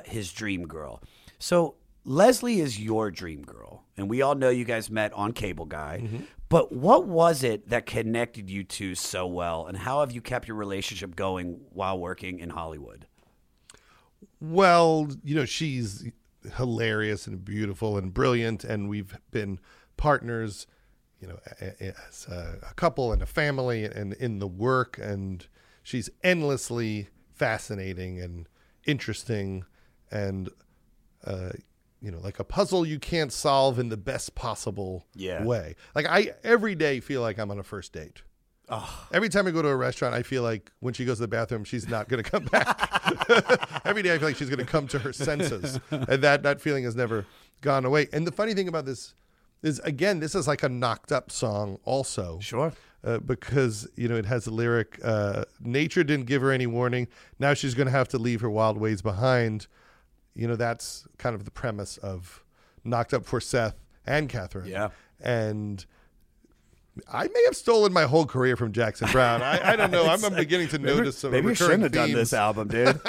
his dream girl. So Leslie is your dream girl. And we all know you guys met on Cable Guy. Mm-hmm. But what was it that connected you two so well, and how have you kept your relationship going while working in Hollywood? Well, you know, she's hilarious and beautiful and brilliant, and we've been partners, you know, as a couple and a family and in the work, and she's endlessly fascinating and interesting and, you know, like a puzzle you can't solve in the best possible way. Like, I every day feel like I'm on a first date. Oh. Every time I go to a restaurant, I feel like when she goes to the bathroom, she's not going to come back. Every day I feel like she's going to come to her senses. And that feeling has never gone away. And the funny thing about this is, again, this is like a knocked up song also. Sure. Because, you know, it has the lyric, nature didn't give her any warning. Now she's going to have to leave her wild ways behind. You know, that's kind of the premise of Knocked Up for Seth and Catherine. Yeah. And I may have stolen my whole career from Jackson Browne. I don't know. I'm beginning to notice some recurring themes. Maybe you shouldn't have done this album, dude.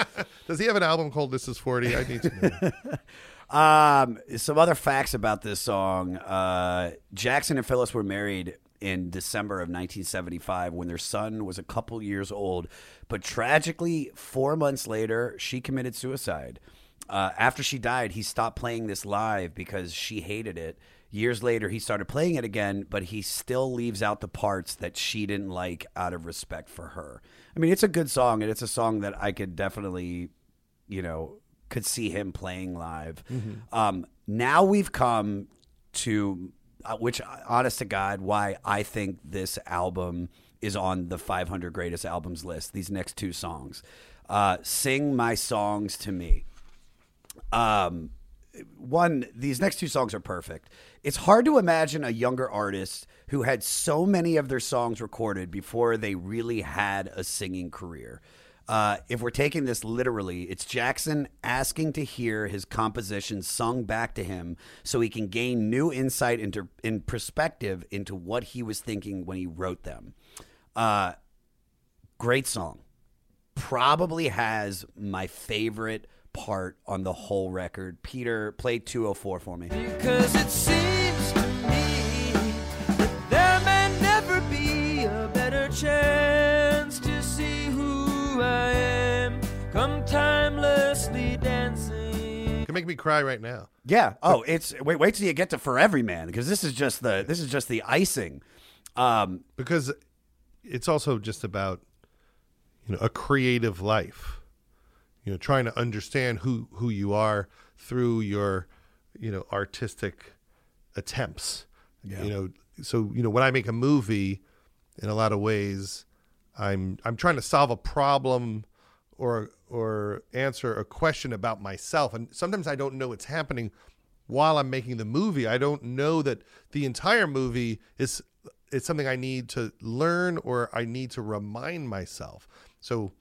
Does he have an album called This Is 40? I need to know. Some other facts about this song. Jackson and Phyllis were married in December of 1975 when their son was a couple years old. But tragically, 4 months later, she committed suicide. After she died, he stopped playing this live because she hated it. Years later, he started playing it again, but he still leaves out the parts that she didn't like out of respect for her. I mean, it's a good song, and it's a song that I could definitely, you know, could see him playing live. Mm-hmm. Now we've come to, which, honest to God, why I think this album is on the 500 greatest albums list, these next two songs. Sing My Songs to Me. one, these next two songs are perfect. It's hard to imagine a younger artist who had so many of their songs recorded before they really had a singing career. If we're taking this literally, it's Jackson asking to hear his compositions sung back to him so he can gain new insight into in perspective into what he was thinking when he wrote them. Great song. Probably has my favorite part on the whole record. Peter, play 204 for me. Because it seems to me that there may never be a better chance to see who I am come timelessly dancing. Can make me cry right now. Yeah. Oh, it's wait till you get to For Every Man, because this is just the icing. Because it's also just about, you know, a creative life. You know, trying to understand who you are through your, you know, artistic attempts. Yeah. You know, so, you know, when I make a movie, in a lot of ways, I'm trying to solve a problem or answer a question about myself. And sometimes I don't know what's happening while I'm making the movie. I don't know that the entire movie is something I need to learn or I need to remind myself. So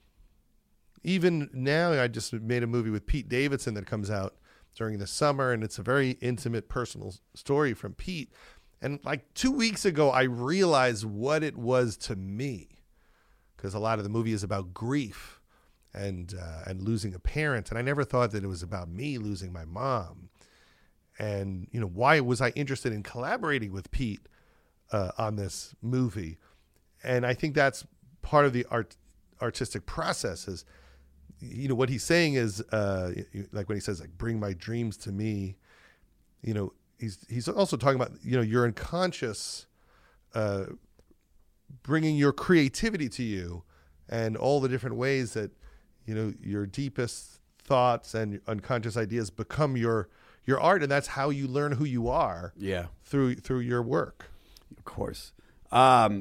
even now, I just made a movie with Pete Davidson that comes out during the summer, and it's a very intimate, personal story from Pete. And like 2 weeks ago, I realized what it was to me, because a lot of the movie is about grief and losing a parent, and I never thought that it was about me losing my mom. And, you know, why was I interested in collaborating with Pete on this movie? And I think that's part of the artistic process is, you know, what he's saying is, like when he says, like, bring my dreams to me, you know, he's also talking about, you know, your unconscious, bringing your creativity to you and all the different ways that, you know, your deepest thoughts and unconscious ideas become your art. And that's how you learn who you are. Yeah. Through your work. Of course. I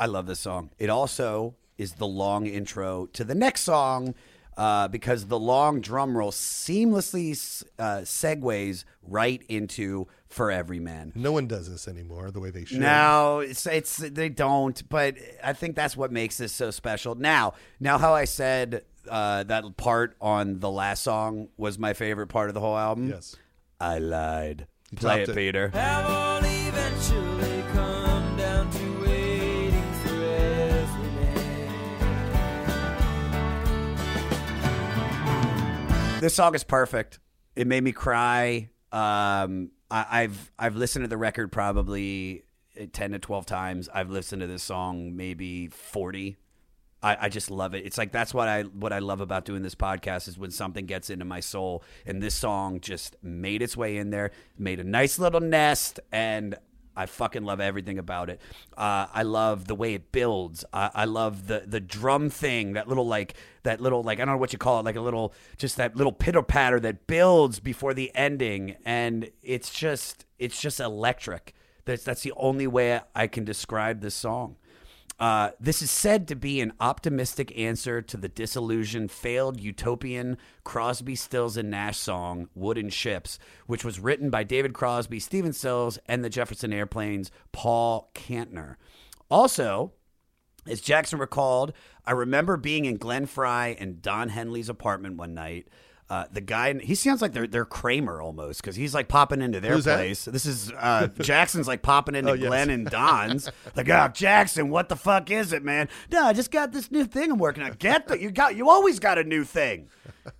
love this song. It also is the long intro to the next song, because the long drum roll seamlessly segues right into For Every Man. No one does this anymore the way they should. No, it's they don't, but I think that's what makes this so special. Now how I said that part on the last song was my favorite part of the whole album. Yes. I lied. You play it, Peter. I will eventually come down to this song is perfect. It made me cry. I've listened to the record probably 10 to 12 times. I've listened to this song maybe 40. I just love it. It's like that's what I love about doing this podcast is when something gets into my soul. And this song just made its way in there, made a nice little nest, and I fucking love everything about it. I love the way it builds. I love the drum thing, that little, I don't know what you call it, like a little, just that little pitter-patter that builds before the ending. And it's just electric. That's the only way I can describe this song. This is said to be an optimistic answer to the disillusioned, failed, utopian Crosby, Stills, and Nash song, Wooden Ships, which was written by David Crosby, Stephen Stills, and the Jefferson Airplane's Paul Kantner. Also, as Jackson recalled, I remember being in Glenn Frey and Don Henley's apartment one night. The guy, he sounds like they're Kramer almost, because he's like popping into their place. This is Jackson's like popping into Glenn and Don's. Like, oh, Jackson, what the fuck is it, man? No, I just got this new thing I'm working on. Get that? You always got a new thing.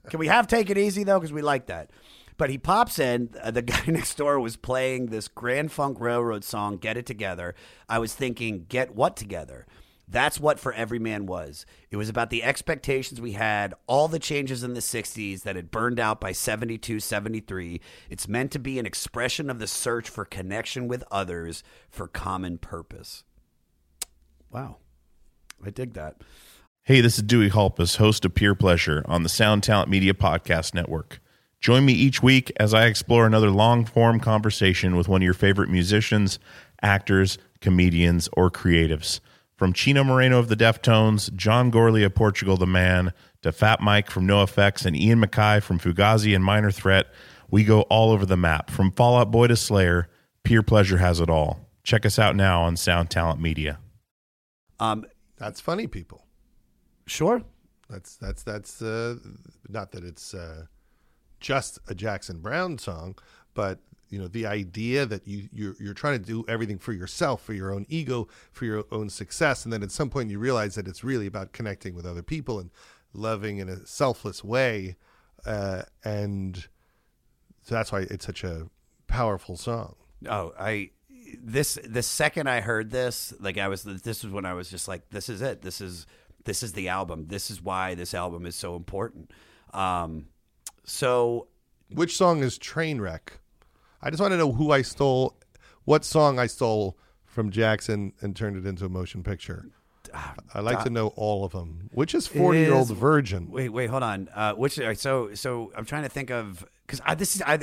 Can we have Take It Easy though? Because we like that. But he pops in. The guy next door was playing this Grand Funk Railroad song, Get It Together. I was thinking, get what together? That's what For Every Man was. It was about the expectations we had, all the changes in the 60s that had burned out by 72, 73. It's meant to be an expression of the search for connection with others, for common purpose. Wow. I dig that. Hey, this is Dewey Halpus, host of Peer Pleasure on the Sound Talent Media Podcast Network. Join me each week as I explore another long-form conversation with one of your favorite musicians, actors, comedians, or creatives. From Chino Moreno of the Deftones, John Gorley of Portugal the Man, to Fat Mike from NoFX and Ian Mackay from Fugazi and Minor Threat, We go all over the map, from Fall Out Boy to Slayer. Pure Pleasure has it all. Check us out now on Sound Talent Media. That's funny, people. Sure. That's not that it's just a Jackson Browne song, but you know, the idea that you're trying to do everything for yourself, for your own ego, for your own success, and then at some point you realize that it's really about connecting with other people and loving in a selfless way, and so that's why it's such a powerful song. Oh, the second I heard this, this was when I was just like, this is it. This is the album. This is why this album is so important. So, which song is Trainwreck? I just want to know what song I stole from Jackson and turned it into a motion picture. I like to know all of them. Which is 40-Year-Old Virgin? Wait, hold on. So I'm trying to think of, because I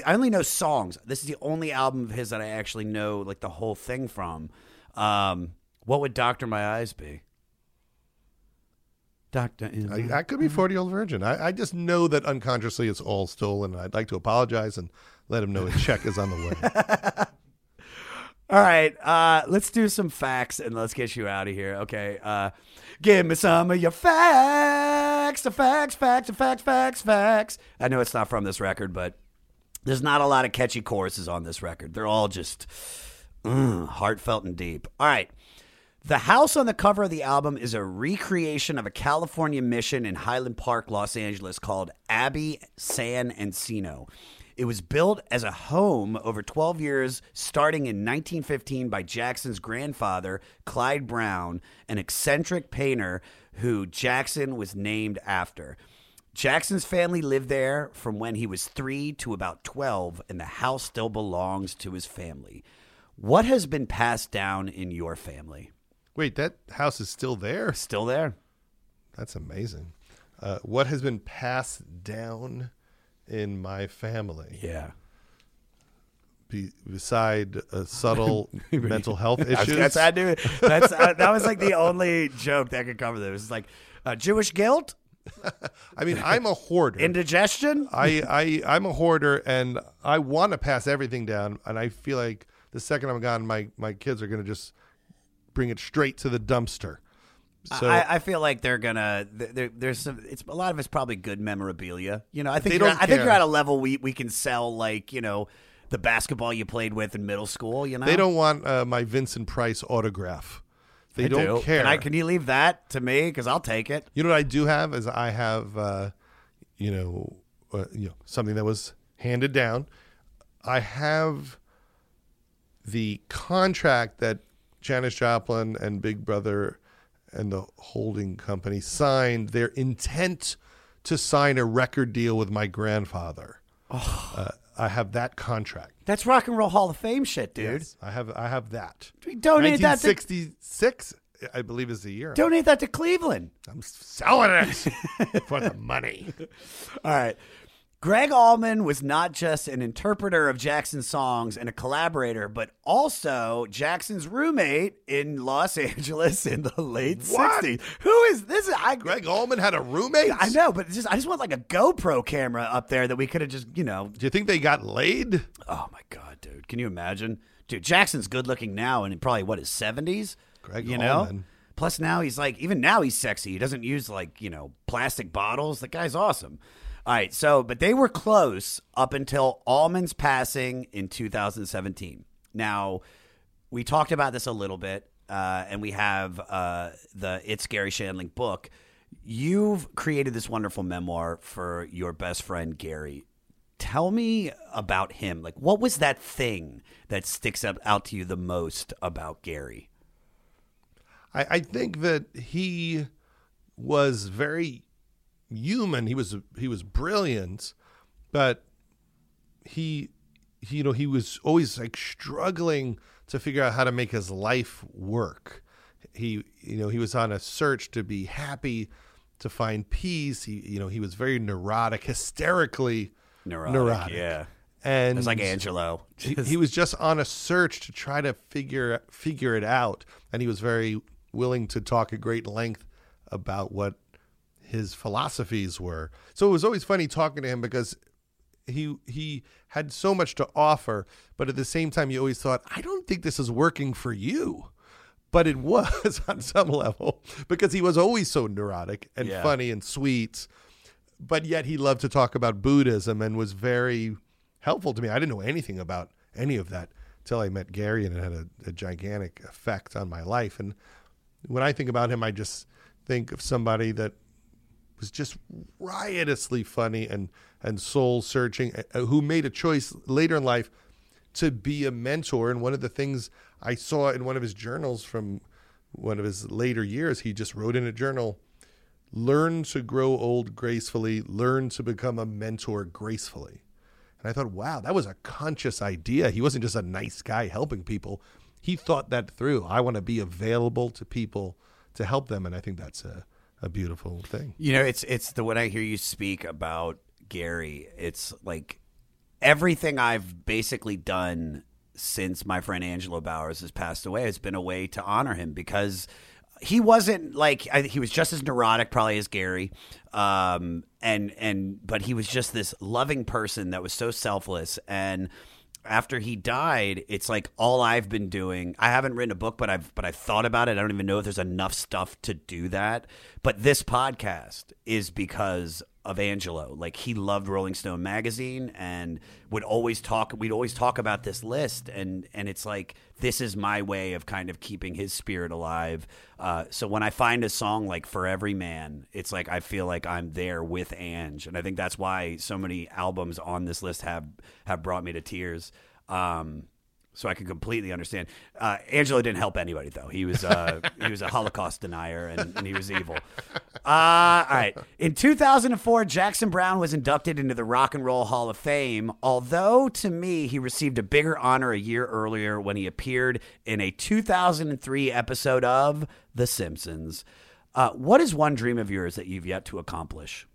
only know songs. This is the only album of his that I actually know like the whole thing from. What would Doctor My Eyes be? Doctor, that could be 40-Year-Old Virgin. I just know that unconsciously it's all stolen. I'd like to apologize and let him know a check is on the way. All right, let's do some facts and let's get you out of here. Okay, give me some of your facts. The facts. I know it's not from this record, but there's not a lot of catchy choruses on this record. They're all just heartfelt and deep. All right. The house on the cover of the album is a recreation of a California mission in Highland Park, Los Angeles, called Abbey San Encino. It was built as a home over 12 years, starting in 1915 by Jackson's grandfather, Clyde Browne, an eccentric painter who Jackson was named after. Jackson's family lived there from when he was 3 to about 12, and the house still belongs to his family. What has been passed down in your family? Wait, that house is still there? Still there. That's amazing. What has been passed down in my family? Yeah. Beside a subtle mental health issues. I knew it. That was like the only joke that could cover this. It's like Jewish guilt. I mean, I'm a hoarder. Indigestion. I'm a hoarder, and I want to pass everything down. And I feel like the second I'm gone, my kids are going to just bring it straight to the dumpster. So I feel like they're gonna. There's some. It's a lot of it's probably good memorabilia. You know, I think you're at a level we can sell, like, you know, the basketball you played with in middle school. You know, they don't want my Vincent Price autograph. They don't care. Can you leave that to me? Because I'll take it. You know what I do have is I have, something that was handed down. I have the contract that Janis Joplin and Big Brother and the Holding Company signed, their intent to sign a record deal with my grandfather. Oh. I have that contract. That's Rock and Roll Hall of Fame shit, dude. Yes, I have that. We donated that to 1966, I believe, is the year. Donate that to Cleveland. I'm selling it for the money. All right. Greg Allman was not just an interpreter of Jackson's songs and a collaborator, but also Jackson's roommate in Los Angeles in the late 60s. Who is this? Greg Allman had a roommate? I know, but I just want like a GoPro camera up there that we could have just, you know. Do you think they got laid? Oh, my God, dude. Can you imagine? Dude, Jackson's good looking now and probably, his 70s? Greg Allman. Plus now he's like, even now he's sexy. He doesn't use plastic bottles. The guy's awesome. All right, but they were close up until Allman's passing in 2017. Now, we talked about this a little bit, and we have the It's Gary Shandling book. You've created this wonderful memoir for your best friend, Gary. Tell me about him. Like, what was that thing that sticks out to you the most about Gary? I think that he was very human. He was brilliant, but he was always like struggling to figure out how to make his life work. He was on a search to be happy, to find peace. He was very neurotic, hysterically neurotic. Yeah, and it's like Angelo. He was just on a search to try to figure it out, and he was very willing to talk at great length about what his philosophies were. So it was always funny talking to him because he had so much to offer, but at the same time, you always thought, I don't think this is working for you. But it was on some level, because he was always so neurotic and funny and sweet, but yet he loved to talk about Buddhism and was very helpful to me. I didn't know anything about any of that until I met Gary, and it had a gigantic effect on my life. And when I think about him, I just think of somebody that was just riotously funny and soul-searching, who made a choice later in life to be a mentor. And one of the things I saw in one of his journals from one of his later years, he just wrote in a journal, learn to grow old gracefully, learn to become a mentor gracefully. And I thought, wow, that was a conscious idea. He wasn't just a nice guy helping people. He thought that through. I want to be available to people to help them. And I think that's a beautiful thing. You know, it's the when I hear you speak about Gary, it's like everything I've basically done since my friend Angela Bowers has passed away has been a way to honor him, because he wasn't like, he was just as neurotic probably as Gary. But he was just this loving person that was so selfless. And after he died, it's like all I've been doing, I haven't written a book, but I've thought about it. I don't even know if there's enough stuff to do that. But this podcast is because of Angelo. Like, he loved Rolling Stone Magazine and we'd always talk about this list. And it's like, this is my way of kind of keeping his spirit alive. So when I find a song like For Every Man, it's like, I feel like I'm there with Ange. And I think that's why so many albums on this list have brought me to tears. So I can completely understand. Angelo didn't help anybody, though. He was a Holocaust denier, and he was evil. All right. In 2004, Jackson Browne was inducted into the Rock and Roll Hall of Fame, although to me he received a bigger honor a year earlier when he appeared in a 2003 episode of The Simpsons. What is one dream of yours that you've yet to accomplish?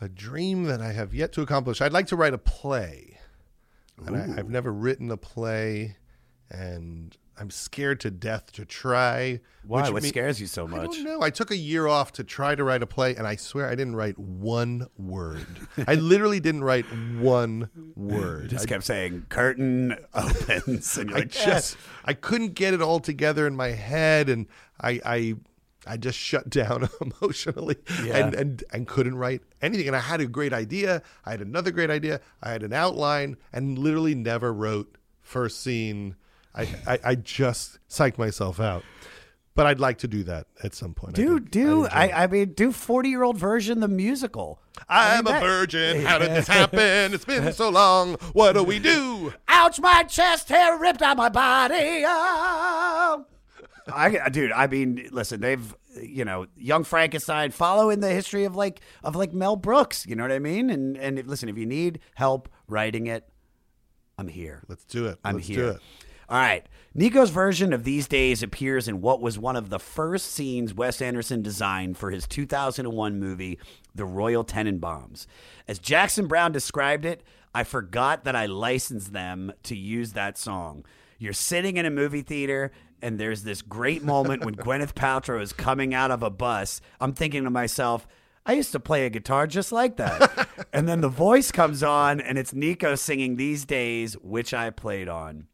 A dream that I have yet to accomplish. I'd like to write a play. And I've never written a play, and I'm scared to death to try. Why? What scares you so much? I don't know. I took a year off to try to write a play, and I swear I didn't write one word. I literally didn't write one word. You just kept saying, curtain opens, and you're like, I couldn't get it all together in my head, and I just shut down emotionally and couldn't write anything. And I had a great idea. I had another great idea. I had an outline and literally never wrote first scene. I just psyched myself out. But I'd like to do that at some point. Do 40-year-old version, the musical. I'm a virgin. How did this happen? It's been so long. What do we do? Ouch, my chest hair ripped out my body. Oh. Listen, they've, you know, Young Frankenstein, following the history of like Mel Brooks, you know what I mean? And listen, if you need help writing it, I'm here. Let's do it. Let's do it. All right. Nico's version of These Days appears in what was one of the first scenes Wes Anderson designed for his 2001 movie, The Royal Tenenbaums. As Jackson Browne described it, I forgot that I licensed them to use that song. You're sitting in a movie theater, and there's this great moment when Gwyneth Paltrow is coming out of a bus. I'm thinking to myself, I used to play a guitar just like that. And then the voice comes on, and it's Nico singing These Days, which I played on.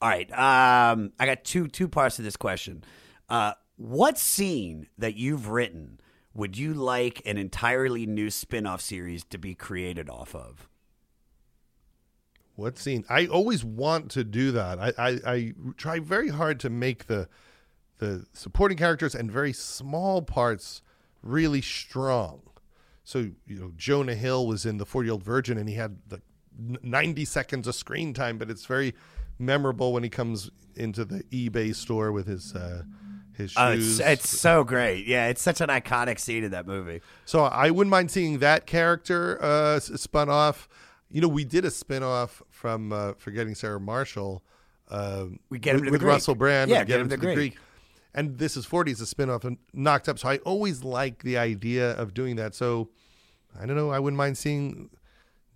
All right. I got two parts to this question. What scene that you've written would you like an entirely new spin-off series to be created off of? What scene? I always want to do that. I try very hard to make the supporting characters and very small parts really strong. So, you know, Jonah Hill was in The 40-Year-Old Virgin, and he had the 90 seconds of screen time, but it's very memorable when he comes into the eBay store with his shoes. It's so great. Yeah, it's such an iconic scene in that movie. So I wouldn't mind seeing that character spun off. You know, we did a spinoff from Forgetting Sarah Marshall. We get him to with the Greek. Russell Brand. Yeah, get him to the Greek. And This Is 40 is a spinoff and Knocked Up. So I always like the idea of doing that. So I don't know. I wouldn't mind seeing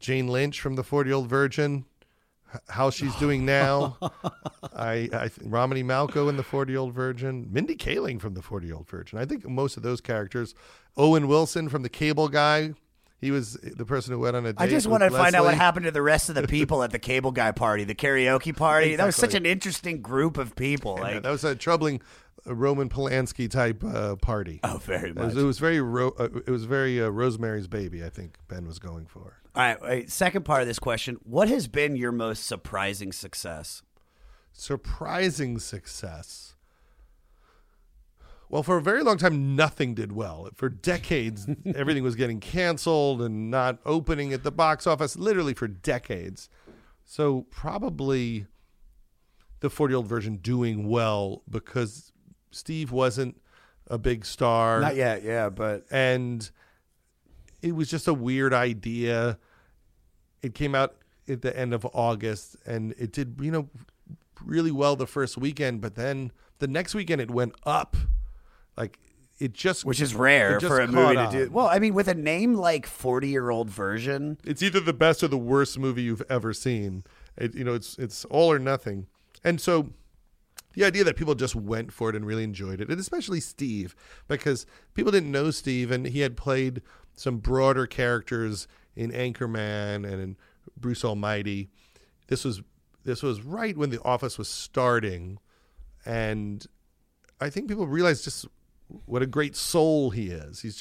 Jane Lynch from The 40-Year-Old Virgin, how she's doing now. I Romney Malco in The 40-Year-Old Virgin, Mindy Kaling from The 40-Year-Old Virgin. I think most of those characters. Owen Wilson from The Cable Guy. He was the person who went on a date. I just want to find out what happened to the rest of the people at the cable guy party, the karaoke party. Exactly. That was such an interesting group of people. Like, yeah, that was a troubling Roman Polanski type party. Oh, very much. It was very Rosemary's Baby, I think Ben was going for. All right, second part of this question. What has been your most surprising success? Surprising success. Well, for a very long time, nothing did well. For decades, everything was getting canceled and not opening at the box office, literally for decades. So probably the 40-year-old version doing well because Steve wasn't a big star. Not yet, yeah, but... And it was just a weird idea. It came out at the end of August, and it did, you know, really well the first weekend, but then the next weekend it went up. Like it just, which is rare for a movie to do. Well, I mean, with a name like 40-year-old version, it's either the best or the worst movie you've ever seen. It, you know, it's all or nothing. And so, the idea that people just went for it and really enjoyed it, and especially Steve, because people didn't know Steve, and he had played some broader characters in Anchorman and in Bruce Almighty. This was right when The Office was starting, and I think people realized just what a great soul he is. He's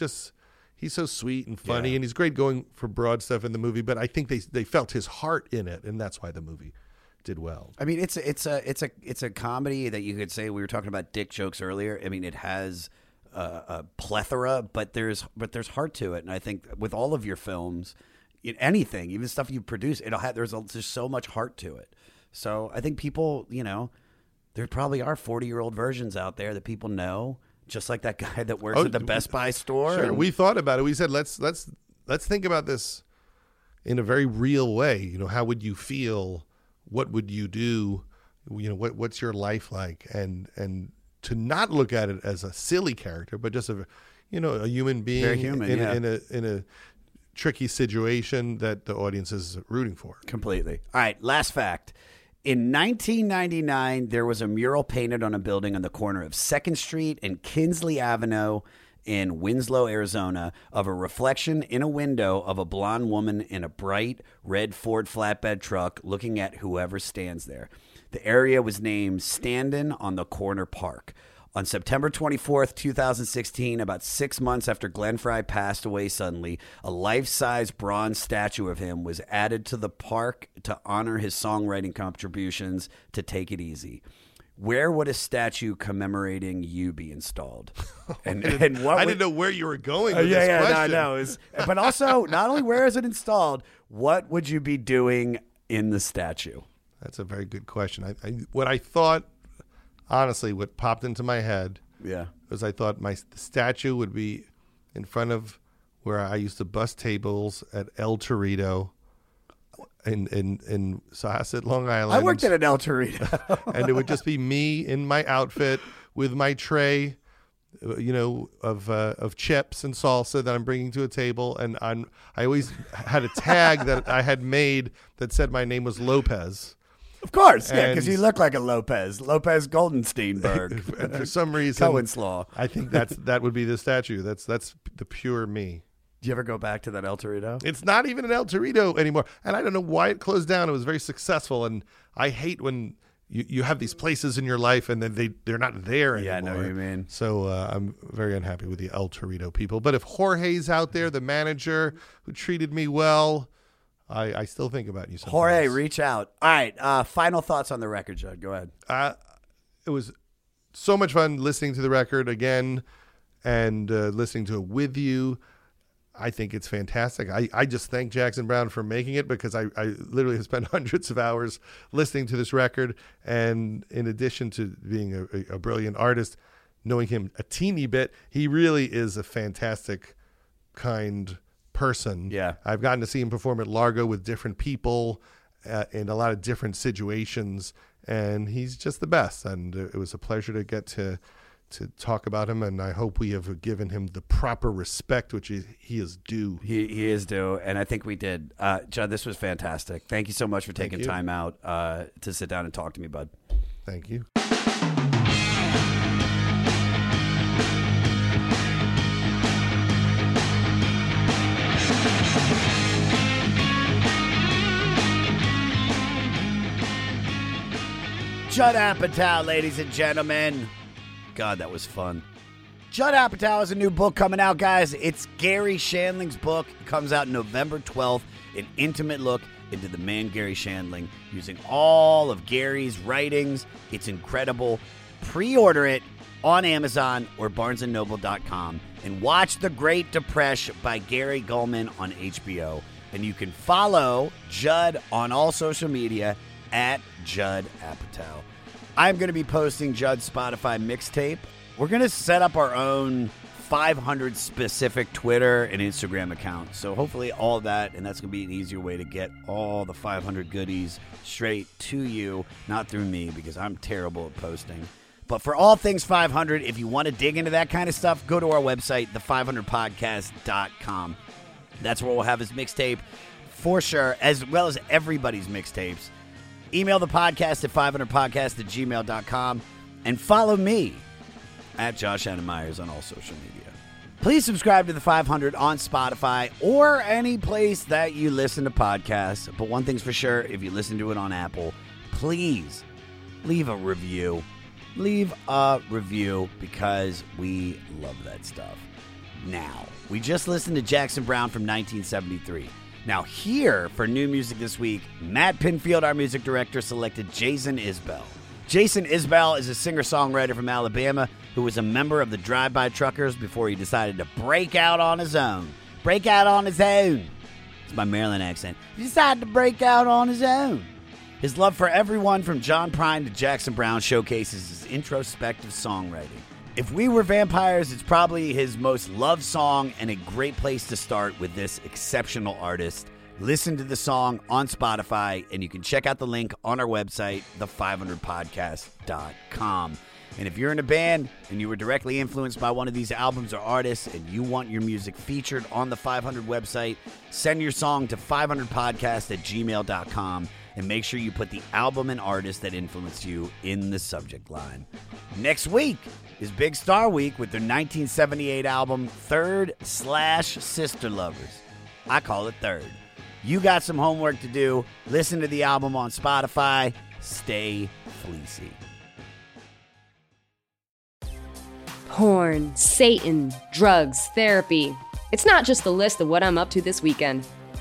so sweet and funny, yeah. And he's great going for broad stuff in the movie, but I think they felt his heart in it, and that's why the movie did well. I mean, it's a comedy that you could say, we were talking about dick jokes earlier. I mean, it has a plethora, but there's heart to it, and I think with all of your films, in anything, even stuff you produce, there's so much heart to it. So I think people, you know, there probably are 40-year-old versions out there that people know, just like that guy that works at the Best Buy store. Sure, we thought about it. We said, let's think about this in a very real way. You know, how would you feel? What would you do? You know, what's your life like? And to not look at it as a silly character, but just a human being, very human, in a tricky situation that the audience is rooting for. Completely. All right, last fact. In 1999, there was a mural painted on a building on the corner of 2nd Street and Kinsley Avenue in Winslow, Arizona, of a reflection in a window of a blonde woman in a bright red Ford flatbed truck looking at whoever stands there. The area was named Standin' on the Corner Park. On September 24th, 2016, about 6 months after Glenn Frey passed away suddenly, a life-size bronze statue of him was added to the park to honor his songwriting contributions to Take It Easy. Where would a statue commemorating you be installed? I didn't know where you were going with this question. No, but also, not only where is it installed, what would you be doing in the statue? That's a very good question. Honestly, what popped into my head was I thought the statue would be in front of where I used to bus tables at El Torito in Syosset, Long Island. I worked at an El Torito. And it would just be me in my outfit with my tray, you know, of chips and salsa that I'm bringing to a table. And I always had a tag that I had made that said my name was Lopez. Of course, because you look like a Lopez Goldensteinberg. And for some reason, Cohenslaw. I think that would be the statue. That's the pure me. Do you ever go back to that El Torito? It's not even an El Torito anymore, and I don't know why it closed down. It was very successful, and I hate when you have these places in your life and then they're not there anymore. Yeah, I know what you mean. So I'm very unhappy with the El Torito people. But if Jorge's out there, the manager who treated me well. I still think about you sometimes. Jorge, reach out. All right, final thoughts on the record, Judd. Go ahead. It was so much fun listening to the record again and listening to it with you. I think it's fantastic. I just thank Jackson Browne for making it because I literally have spent hundreds of hours listening to this record. And in addition to being a brilliant artist, knowing him a teeny bit, he really is a fantastic, kind person. Yeah. I've gotten to see him perform at Largo with different people in a lot of different situations, and he's just the best. And it was a pleasure to get to talk about him, and I hope we have given him the proper respect, which he is due. He is due, and I think we did. Judd, this was fantastic. Thank you so much for taking time out to sit down and talk to me, bud. Thank you. Judd Apatow, ladies and gentlemen. God, that was fun. Judd Apatow has a new book coming out, guys. It's Gary Shandling's book. It comes out November 12th, an intimate look into the man Gary Shandling using all of Gary's writings. It's incredible. Pre-order it on Amazon or barnesandnoble.com and watch The Great Depression by Gary Gulman on HBO. And you can follow Judd on all social media at Judd Apatow. I'm going to be posting Judd's Spotify mixtape. We're going to set up our own 500 specific Twitter and Instagram accounts. So hopefully all that, and that's going to be an easier way to get all the 500 goodies straight to you, not through me because I'm terrible at posting. But for all things 500, if you want to dig into that kind of stuff, go to our website, the500podcast.com. That's where we'll have his mixtape for sure, as well as everybody's mixtapes. Email the podcast at 500podcast@gmail.com and follow me at Josh Adam Myers on all social media. Please subscribe to The 500 on Spotify or any place that you listen to podcasts. But one thing's for sure, if you listen to it on Apple, please leave a review. Leave a review because we love that stuff. Now, we just listened to Jackson Browne from 1973. Now here for new music this week, Matt Pinfield, our music director, selected Jason Isbell. Jason Isbell is a singer-songwriter from Alabama who was a member of the Drive-By Truckers before he decided to break out on his own. Break out on his own. It's my Maryland accent. He decided to break out on his own. His love for everyone from John Prine to Jackson Browne showcases his introspective songwriting. If We Were Vampires, it's probably his most loved song and a great place to start with this exceptional artist. Listen to the song on Spotify, and you can check out the link on our website, the500podcast.com. And if you're in a band and you were directly influenced by one of these albums or artists and you want your music featured on the 500 website, send your song to 500podcast@gmail.com and make sure you put the album and artist that influenced you in the subject line. Next week is Big Star Week with their 1978 album, Third/Sister Lovers. I call it Third. You got some homework to do. Listen to the album on Spotify. Stay fleecy. Porn, Satan, drugs, therapy. It's not just the list of what I'm up to this weekend.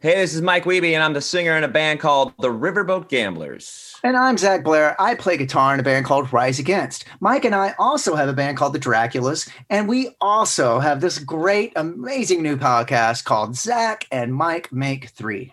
Hey, this is Mike Wiebe, and I'm the singer in a band called The Riverboat Gamblers. And I'm Zach Blair. I play guitar in a band called Rise Against. Mike and I also have a band called The Draculas, and we also have this great, amazing new podcast called Zach and Mike Make Three.